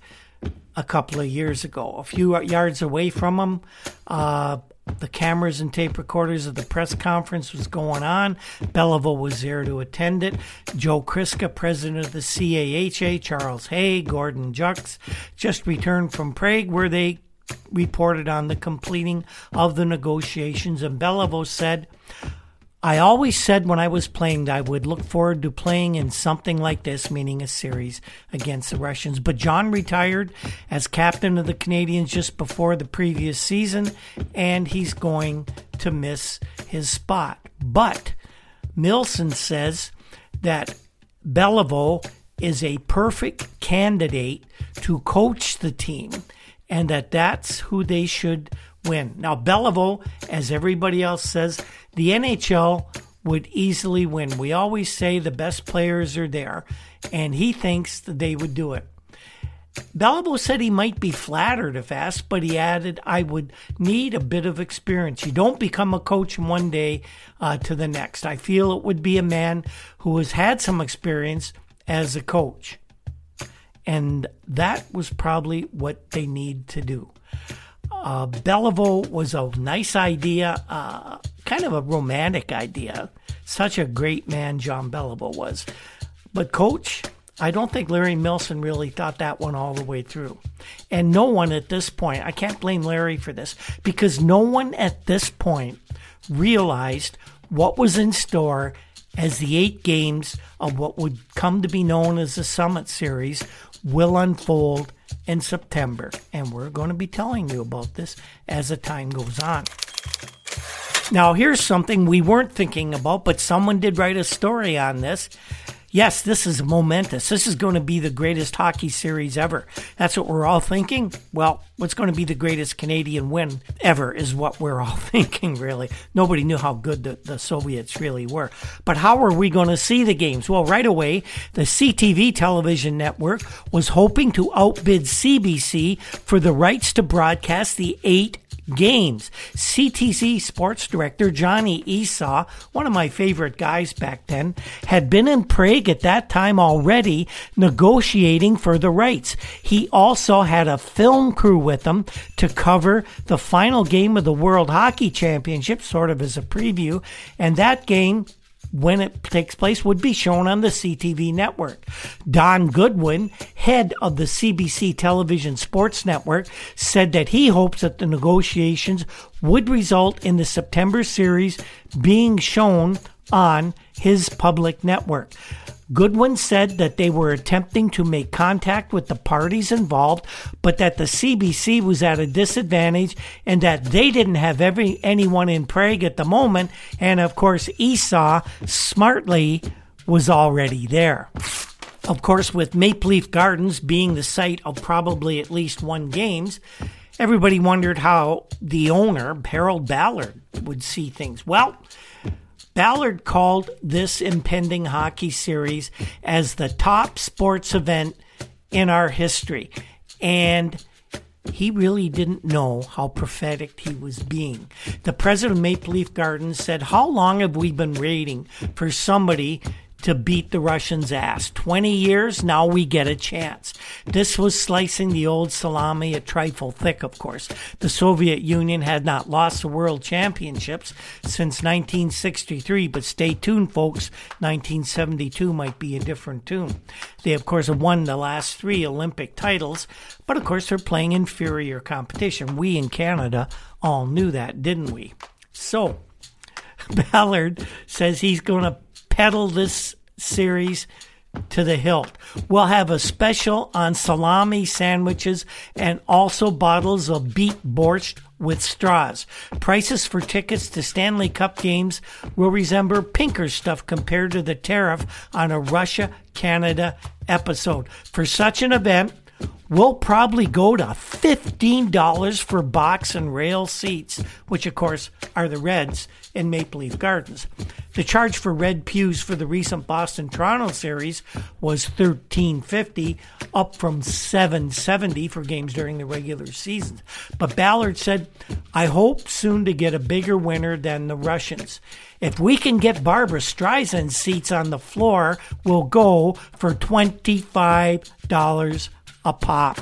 a couple of years ago. A few yards away from him, uh, the cameras and tape recorders of the press conference was going on. Beliveau was there to attend it. Joe Kriska, president of the C A H A, Charles Hay, Gordon Jucks, just returned from Prague where they reported on the completing of the negotiations, and Beliveau said, I always said when I was playing that I would look forward to playing in something like this, meaning a series against the Russians. But John retired as captain of the Canadiens just before the previous season, and he's going to miss his spot. But Milson says that Beliveau is a perfect candidate to coach the team, and that that's who they should win. Now, Beliveau, as everybody else says, the N H L would easily win. We always say the best players are there, and he thinks that they would do it. Beliveau said he might be flattered if asked, but he added, I would need a bit of experience. You don't become a coach one day uh, to the next. I feel it would be a man who has had some experience as a coach. And that was probably what they need to do. Uh, Beliveau was a nice idea, uh, kind of a romantic idea. Such a great man Jean Beliveau was. But coach, I don't think Larry Milson really thought that one all the way through. And no one at this point, I can't blame Larry for this, because no one at this point realized what was in store as the eight games of what would come to be known as the Summit Series will unfold in September. And we're going to be telling you about this as the time goes on. Now, here's something we weren't thinking about, but someone did write a story on this. Yes, this is momentous. This is going to be the greatest hockey series ever. That's what we're all thinking. Well, what's going to be the greatest Canadian win ever is what we're all thinking, really. Nobody knew how good the, the Soviets really were. But how are we going to see the games? Well, right away, the C T V television network was hoping to outbid C B C for the rights to broadcast the eight games. C T C sports director Johnny Esau, one of my favorite guys back then, had been in Prague at that time already negotiating for the rights. He also had a film crew with him to cover the final game of the World Hockey Championship, sort of as a preview, and that game, when it takes place, would be shown on the C T V network. Don Goodwin, head of the C B C Television Sports Network, said that he hopes that the negotiations would result in the September series being shown on his public network. Goodwin said that they were attempting to make contact with the parties involved, but that the C B C was at a disadvantage and that they didn't have every anyone in Prague at the moment. And of course, Esau smartly was already there. Of course, with Maple Leaf Gardens being the site of probably at least one games, everybody wondered how the owner, Harold Ballard, would see things. Well, Ballard called this impending hockey series as the top sports event in our history, and he really didn't know how prophetic he was being. The president of Maple Leaf Gardens said, "How long have we been waiting for somebody to beat the Russians' ass? twenty years, now we get a chance." This was slicing the old salami a trifle thick, of course. The Soviet Union had not lost the world championships since nineteen sixty-three, but stay tuned, folks. nineteen seventy-two might be a different tune. They, of course, have won the last three Olympic titles, but, of course, they're playing inferior competition. We in Canada all knew that, didn't we? So, Ballard says he's going to pedal this series to the hilt. We'll have a special on salami sandwiches and also bottles of beet borscht with straws. Prices for tickets to Stanley Cup games will resemble pinker stuff compared to the tariff on a Russia-Canada episode. For such an event, we'll probably go to fifteen dollars for box and rail seats, which, of course, are the Reds in Maple Leaf Gardens. The charge for red pews for the recent Boston-Toronto series was thirteen fifty, up from seven seventy for games during the regular season. But Ballard said, "I hope soon to get a bigger winner than the Russians. If we can get Barbra Streisand seats on the floor, we'll go for twenty-five dollars a pop."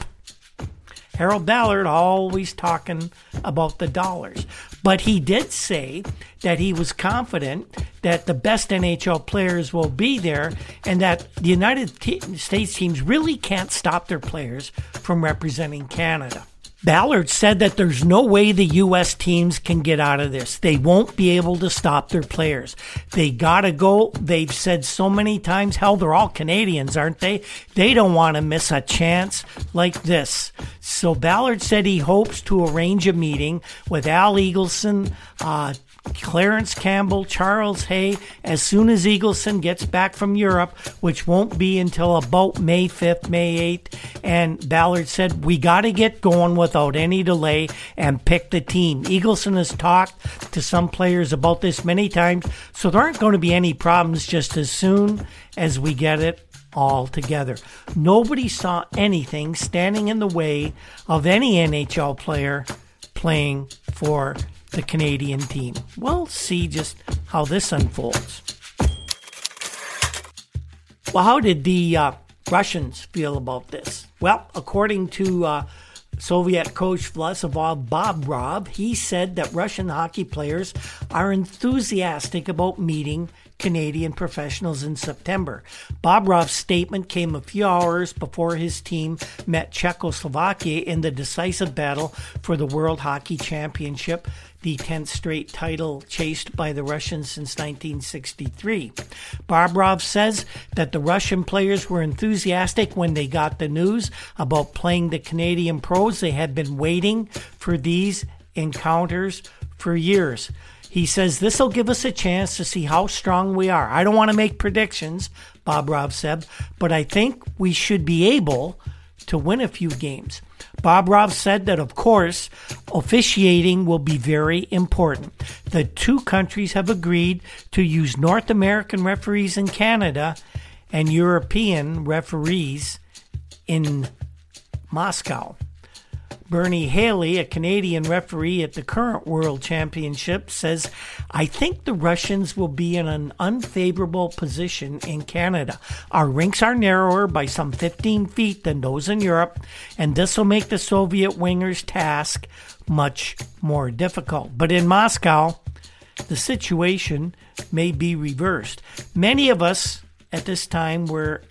Harold Ballard always talking about the dollars. But he did say that he was confident that the best N H L players will be there and that the United States teams really can't stop their players from representing Canada. Ballard said that there's no way the U S teams can get out of this. They won't be able to stop their players. They gotta go. They've said so many times, hell, they're all Canadians, aren't they? They don't want to miss a chance like this. So Ballard said he hopes to arrange a meeting with Al Eagleson, uh, Clarence Campbell, Charles Hay, as soon as Eagleson gets back from Europe, which won't be until about May fifth, May eighth. And Ballard said, "We got to get going without any delay and pick the team. Eagleson has talked to some players about this many times, so there aren't going to be any problems just as soon as we get it all together." Nobody saw anything standing in the way of any N H L player playing for the Canadian team. We'll see just how this unfolds. Well, how did the uh, Russians feel about this? Well, according to uh, Soviet coach Vladislav Bobrov, he said that Russian hockey players are enthusiastic about meeting Canadian professionals in September. Bobrov's statement came a few hours before his team met Czechoslovakia in the decisive battle for the World Hockey Championship, the tenth straight title chased by the Russians since nineteen sixty-three. Bobrov says that the Russian players were enthusiastic when they got the news about playing the Canadian pros. They had been waiting for these encounters for years. He says, "This will give us a chance to see how strong we are. I don't want to make predictions," Bobrov said, "but I think we should be able to win a few games." Bobrov said that, of course, officiating will be very important. The two countries have agreed to use North American referees in Canada and European referees in Moscow. Bernie Haley, a Canadian referee at the current World Championship, says, I think the Russians will be in an unfavorable position in Canada. Our rinks are narrower by some fifteen feet than those in Europe, and this will make the Soviet wingers' task much more difficult. But in Moscow, the situation may be reversed. Many of us at this time were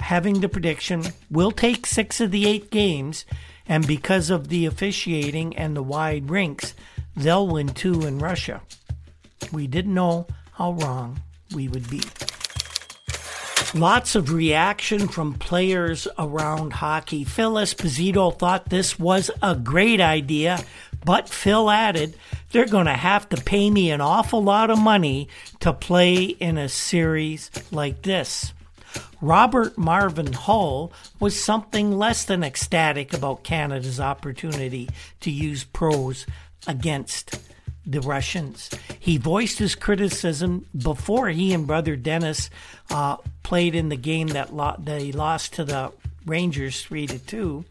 having the prediction, we'll take six of the eight games, and because of the officiating and the wide rinks, they'll win two in Russia. We didn't know how wrong we would be. Lots of reaction from players around hockey. Phil Esposito thought this was a great idea, but Phil added, they're going to have to pay me an awful lot of money to play in a series like this. Robert Marvin Hull was something less than ecstatic about Canada's opportunity to use pros against the Russians. He voiced his criticism before he and brother Dennis uh, played in the game that lo- they lost to the Rangers three to two,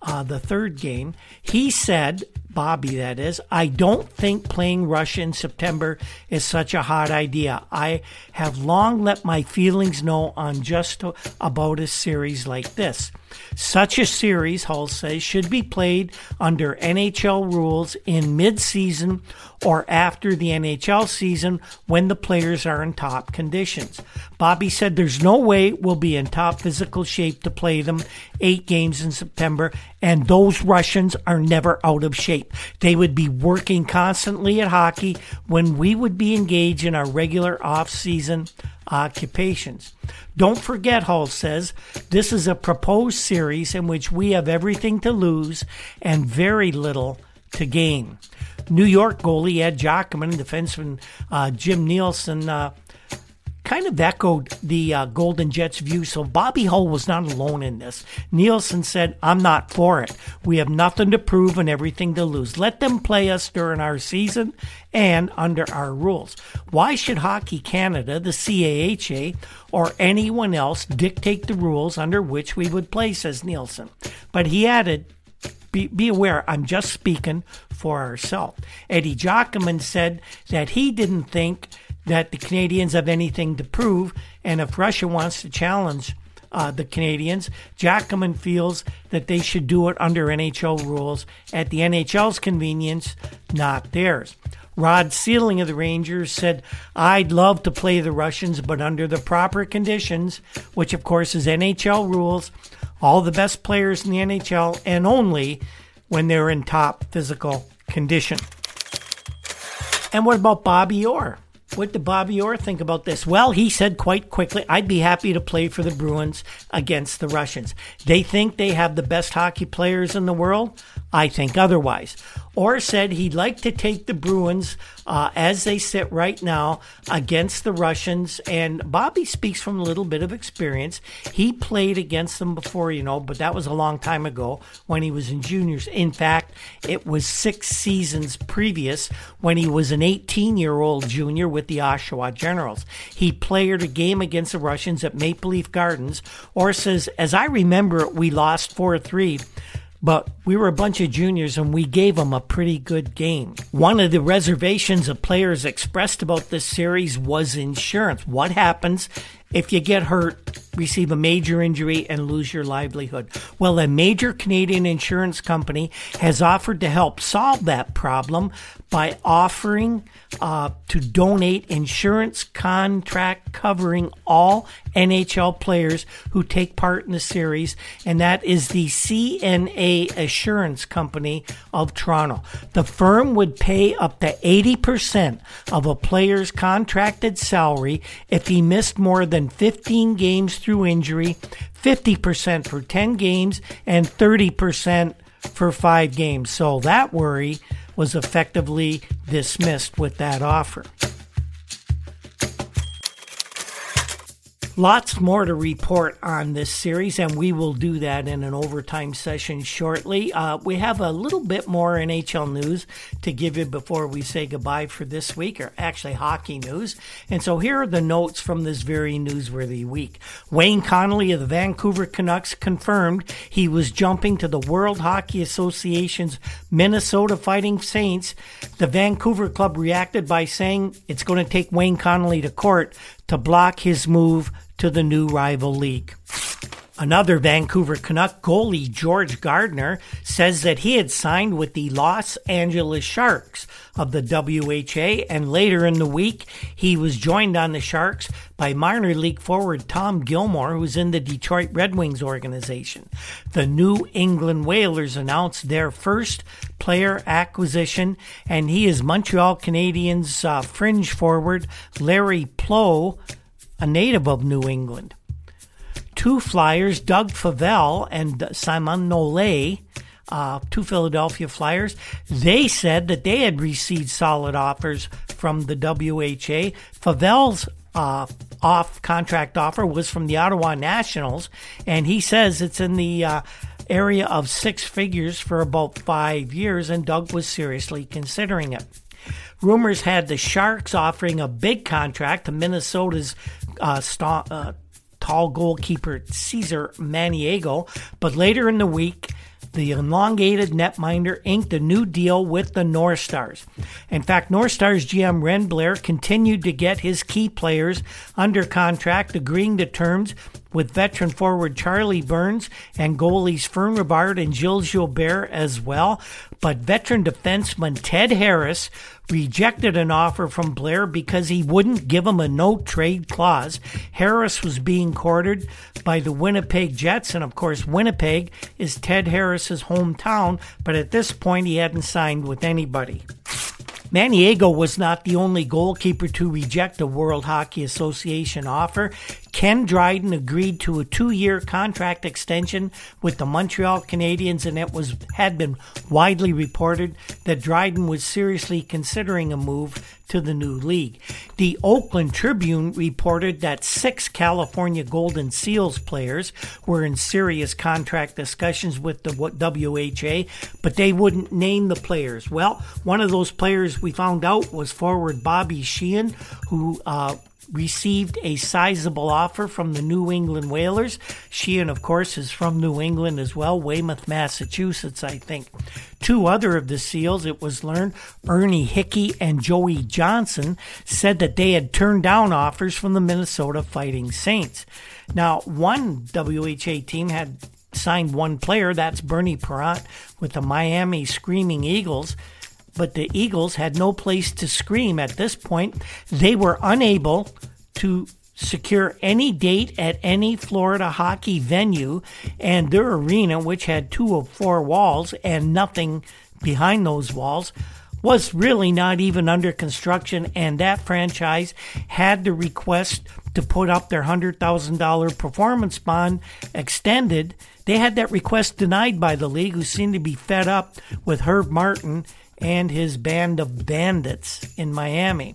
uh, the third game. He said, Bobby that is, I don't think playing Russia in September is such a hot idea. I have long let my feelings know on just about a series like this. Such a series, Hull says, should be played under N H L rules in mid-season or after the N H L season when the players are in top conditions. Bobby said there's no way we'll be in top physical shape to play them eight games in September, and those Russians are never out of shape. They would be working constantly at hockey when we would be engaged in our regular off-season occupations. Don't forget, Hull says, this is a proposed series in which we have everything to lose and very little to gain. New York goalie Ed Giacomin and defenseman uh, Jim Nielsen uh, kind of echoed the uh, Golden Jets view, so Bobby Hull was not alone in this. Nielsen said, I'm not for it. We have nothing to prove and everything to lose. Let them play us during our season and under our rules. Why should Hockey Canada, the C A H A, or anyone else dictate the rules under which we would play, says Nielsen? But he added, Be, be aware, I'm just speaking for ourselves. Eddie Giacomin said that he didn't think that the Canadians have anything to prove, and if Russia wants to challenge uh, the Canadians, Giacomin feels that they should do it under N H L rules at the N H L's convenience, not theirs. Rod Ceiling of the Rangers said, I'd love to play the Russians, but under the proper conditions, which of course is N H L rules, all the best players in the N H L, and only when they're in top physical condition. And what about Bobby Orr? What did Bobby Orr think about this? Well, he said quite quickly, I'd be happy to play for the Bruins against the Russians. They think they have the best hockey players in the world. I think otherwise. Orr said he'd like to take the Bruins uh, as they sit right now against the Russians. And Bobby speaks from a little bit of experience. He played against them before, you know, but that was a long time ago when he was in juniors. In fact, it was six seasons previous when he was an eighteen-year-old junior with the Oshawa Generals. He played a game against the Russians at Maple Leaf Gardens. Orr says, as I remember it, we lost four three. But we were a bunch of juniors, and we gave them a pretty good game. One of the reservations of players expressed about this series was insurance. What happens if you get hurt, receive a major injury, and lose your livelihood? Well, a major Canadian insurance company has offered to help solve that problem by offering uh, to donate insurance contract covering all N H L players who take part in the series, and that is the C N A Assurance Company of Toronto. The firm would pay up to eighty percent of a player's contracted salary if he missed more than fifteen games through injury, fifty percent for ten games, and thirty percent for five games. So that worry was effectively dismissed with that offer. Lots more to report on this series, and we will do that in an overtime session shortly. Uh, we have a little bit more N H L news to give you before we say goodbye for this week, or actually hockey news. And so here are the notes from this very newsworthy week. Wayne Connolly of the Vancouver Canucks confirmed he was jumping to the World Hockey Association's Minnesota Fighting Saints. The Vancouver club reacted by saying it's going to take Wayne Connolly to court to block his move to the new rival league. Another Vancouver Canuck goalie, George Gardner, says that he had signed with the Los Angeles Sharks of the W H A, and later in the week, he was joined on the Sharks by minor league forward Tom Gilmore, who's in the Detroit Red Wings organization. The New England Whalers announced their first player acquisition, and he is Montreal Canadiens uh, fringe forward Larry Ploe, a native of New England. Two Flyers, Doug Favell and Simon Nolet, uh, two Philadelphia Flyers, they said that they had received solid offers from the W H A. Favell's uh, off-contract offer was from the Ottawa Nationals, and he says it's in the uh, area of six figures for about five years, and Doug was seriously considering it. Rumors had the Sharks offering a big contract to Minnesota's uh, st- uh tall goalkeeper Cesar Maniego, but later in the week, the elongated netminder inked a new deal with the North Stars. In fact, North Stars G M Ren Blair continued to get his key players under contract, agreeing to terms with veteran forward Charlie Burns and goalies Fern Ribard and Gilles Gilbert as well. But veteran defenseman Ted Harris rejected an offer from Blair because he wouldn't give him a no-trade clause. Harris was being courted by the Winnipeg Jets, and of course Winnipeg is Ted Harris's hometown, but at this point he hadn't signed with anybody. Maniego was not the only goalkeeper to reject a World Hockey Association offer. Ken Dryden agreed to a two-year contract extension with the Montreal Canadiens, and it was had been widely reported that Dryden was seriously considering a move to the new league. The Oakland Tribune reported that six California Golden Seals players were in serious contract discussions with the W H A, but they wouldn't name the players. Well, one of those players we found out was forward Bobby Sheehan, who uh, received a sizable offer from the New England Whalers. Sheehan, of course, is from New England as well, Weymouth, Massachusetts, I think. Two other of the Seals, it was learned, Ernie Hickey and Joey Johnson, said that they had turned down offers from the Minnesota Fighting Saints. Now, one W H A team had signed one player, that's Bernie Parent with the Miami Screaming Eagles, but the Eagles had no place to scream at this point. They were unable to secure any date at any Florida hockey venue, and their arena, which had two of four walls and nothing behind those walls, was really not even under construction, and that franchise had the request to put up their one hundred thousand dollars performance bond extended. They had that request denied by the league, who seemed to be fed up with Herb Martin and his band of bandits in Miami.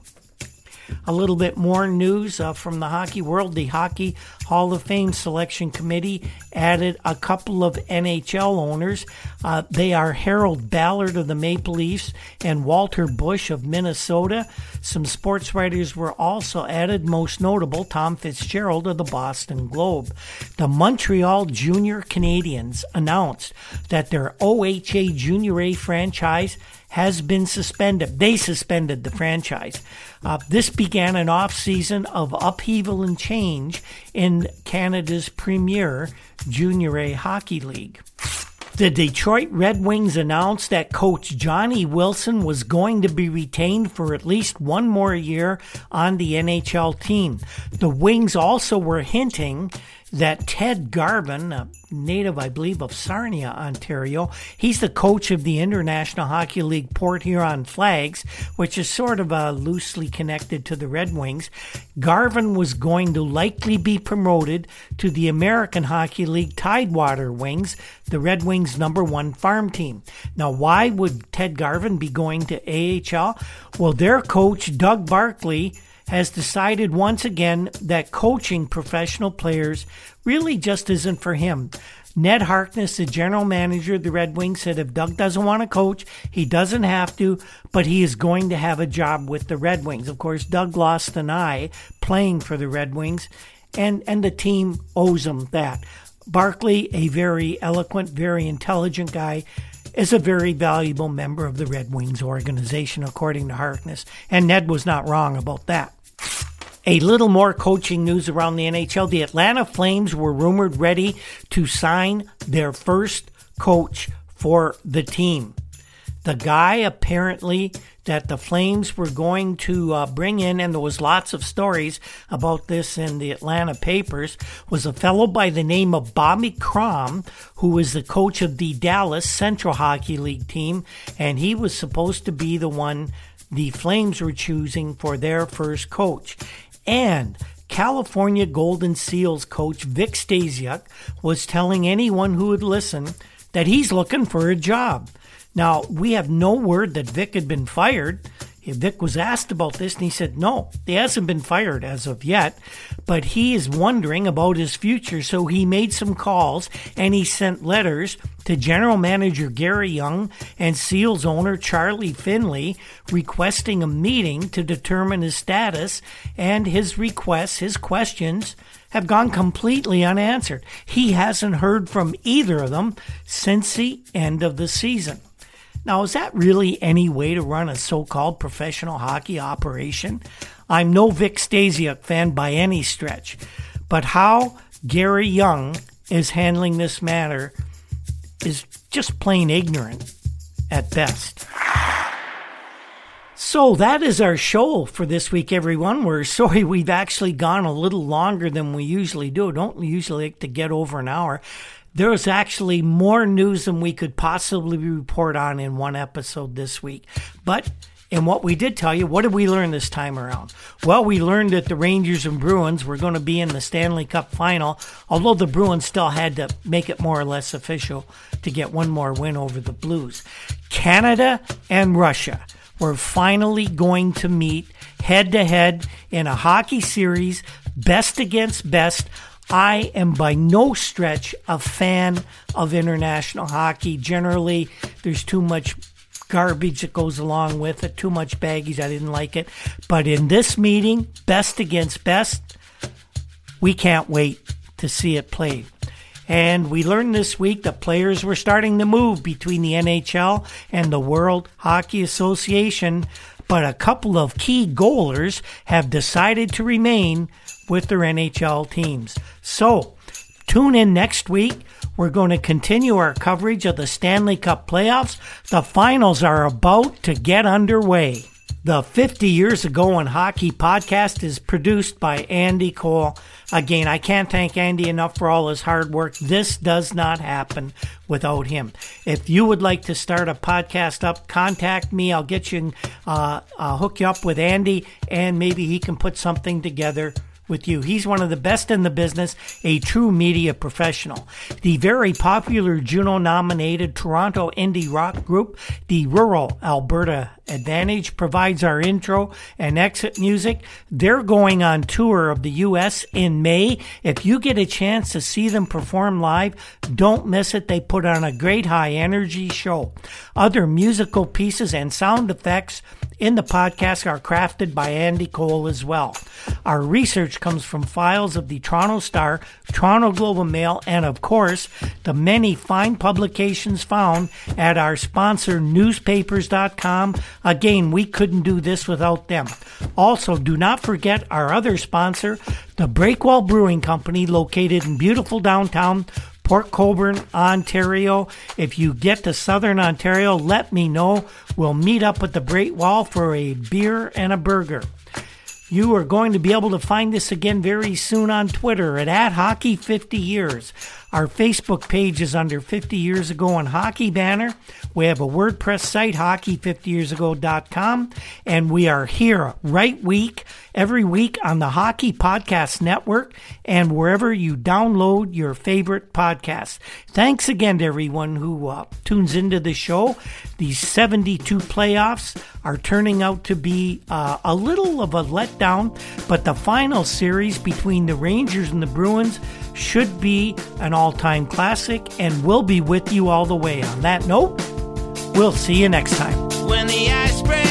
A little bit more news uh, from the hockey world. The Hockey Hall of Fame Selection Committee added a couple of N H L owners. Uh, they are Harold Ballard of the Maple Leafs and Walter Bush of Minnesota. Some sports writers were also added, most notable Tom Fitzgerald of the Boston Globe. The Montreal Junior Canadiens announced that their O H A Junior A franchise has been suspended. They suspended the franchise. Uh, this began an off-season of upheaval and change in Canada's premier Junior A Hockey League. The Detroit Red Wings announced that coach Johnny Wilson was going to be retained for at least one more year on the N H L team. The Wings also were hinting that Ted Garvin, a native, I believe, of Sarnia, Ontario, he's the coach of the International Hockey League Port Huron Flags, which is sort of uh, loosely connected to the Red Wings. Garvin was going to likely be promoted to the American Hockey League Tidewater Wings, the Red Wings' number one farm team. Now, why would Ted Garvin be going to A H L? Well, their coach, Doug Barkley, has decided once again that coaching professional players really just isn't for him. Ned Harkness, the general manager of the Red Wings, said if Doug doesn't want to coach, he doesn't have to, but he is going to have a job with the Red Wings. Of course, Doug lost an eye playing for the Red Wings, and, and the team owes him that. Barkley, a very eloquent, very intelligent guy, is a very valuable member of the Red Wings organization, according to Harkness. And Ned was not wrong about that. A little more coaching news around the N H L. The Atlanta Flames were rumored ready to sign their first coach for the team. The guy apparently that the Flames were going to uh, bring in, and there was lots of stories about this in the Atlanta papers, was a fellow by the name of Bobby Crom, who was the coach of the Dallas Central Hockey League team, and he was supposed to be the one the Flames were choosing for their first coach. And California Golden Seals coach Vic Stasiuk was telling anyone who would listen that he's looking for a job. Now, we have no word that Vic had been fired. Vic was asked about this, and he said, no, he hasn't been fired as of yet, but he is wondering about his future. So he made some calls, and he sent letters to General Manager Gary Young and Seals owner Charlie Finley requesting a meeting to determine his status, and his requests, his questions, have gone completely unanswered. He hasn't heard from either of them since the end of the season. Now, is that really any way to run a so-called professional hockey operation? I'm no Vic Stasiuk fan by any stretch, but how Gary Young is handling this matter is just plain ignorant at best. So that is our show for this week, everyone. We're sorry we've actually gone a little longer than we usually do. Don't usually like to get over an hour. There is actually more news than we could possibly report on in one episode this week. But in what we did tell you, what did we learn this time around? Well, we learned that the Rangers and Bruins were going to be in the Stanley Cup final, although the Bruins still had to make it more or less official to get one more win over the Blues. Canada and Russia were finally going to meet head-to-head in a hockey series, best against best. I am by no stretch a fan of international hockey. Generally, there's too much garbage that goes along with it, too much baggage. I didn't like it. But in this meeting, best against best, we can't wait to see it played. And we learned this week that players were starting to move between the N H L and the World Hockey Association, but a couple of key goalers have decided to remain with their N H L teams. So, tune in next week. We're going to continue our coverage of the Stanley Cup playoffs. The finals are about to get underway. The fifty Years Ago in Hockey podcast is produced by Andy Cole. Again, I can't thank Andy enough for all his hard work. This does not happen without him. If you would like to start a podcast up, contact me. I'll get you, uh, I'll hook you up with Andy, and maybe he can put something together with you. He's one of the best in the business, a true media professional. The very popular Juno-nominated Toronto indie rock group, the Rural Alberta Advantage, provides our intro and exit music. They're going on tour of the U S in May. If you get a chance to see them perform live, don't miss it. They put on a great high-energy show. Other musical pieces and sound effects in the podcast are crafted by Andy Cole as well. Our research comes from files of the Toronto Star, Toronto Globe and Mail, and of course, the many fine publications found at our sponsor, newspapers dot com. Again, we couldn't do this without them. Also, do not forget our other sponsor, the Breakwell Brewing Company, located in beautiful downtown Port Coburn, Ontario. If you get to Southern Ontario, let me know. We'll meet up at the Great Wall for a beer and a burger. You are going to be able to find this again very soon on Twitter at, at Hockey fifty Years. Our Facebook page is under fifty years ago on Hockey banner. We have a WordPress site, hockey fifty years ago dot com, and we are here right week, every week on the Hockey Podcast Network and wherever you download your favorite podcasts. Thanks again to everyone who uh, tunes into the show. These seventy-two playoffs are turning out to be uh, a little of a letdown, but the final series between the Rangers and the Bruins should be an all-time classic, and we'll be with you all the way. On that note, we'll see you next time. When the ice breaks.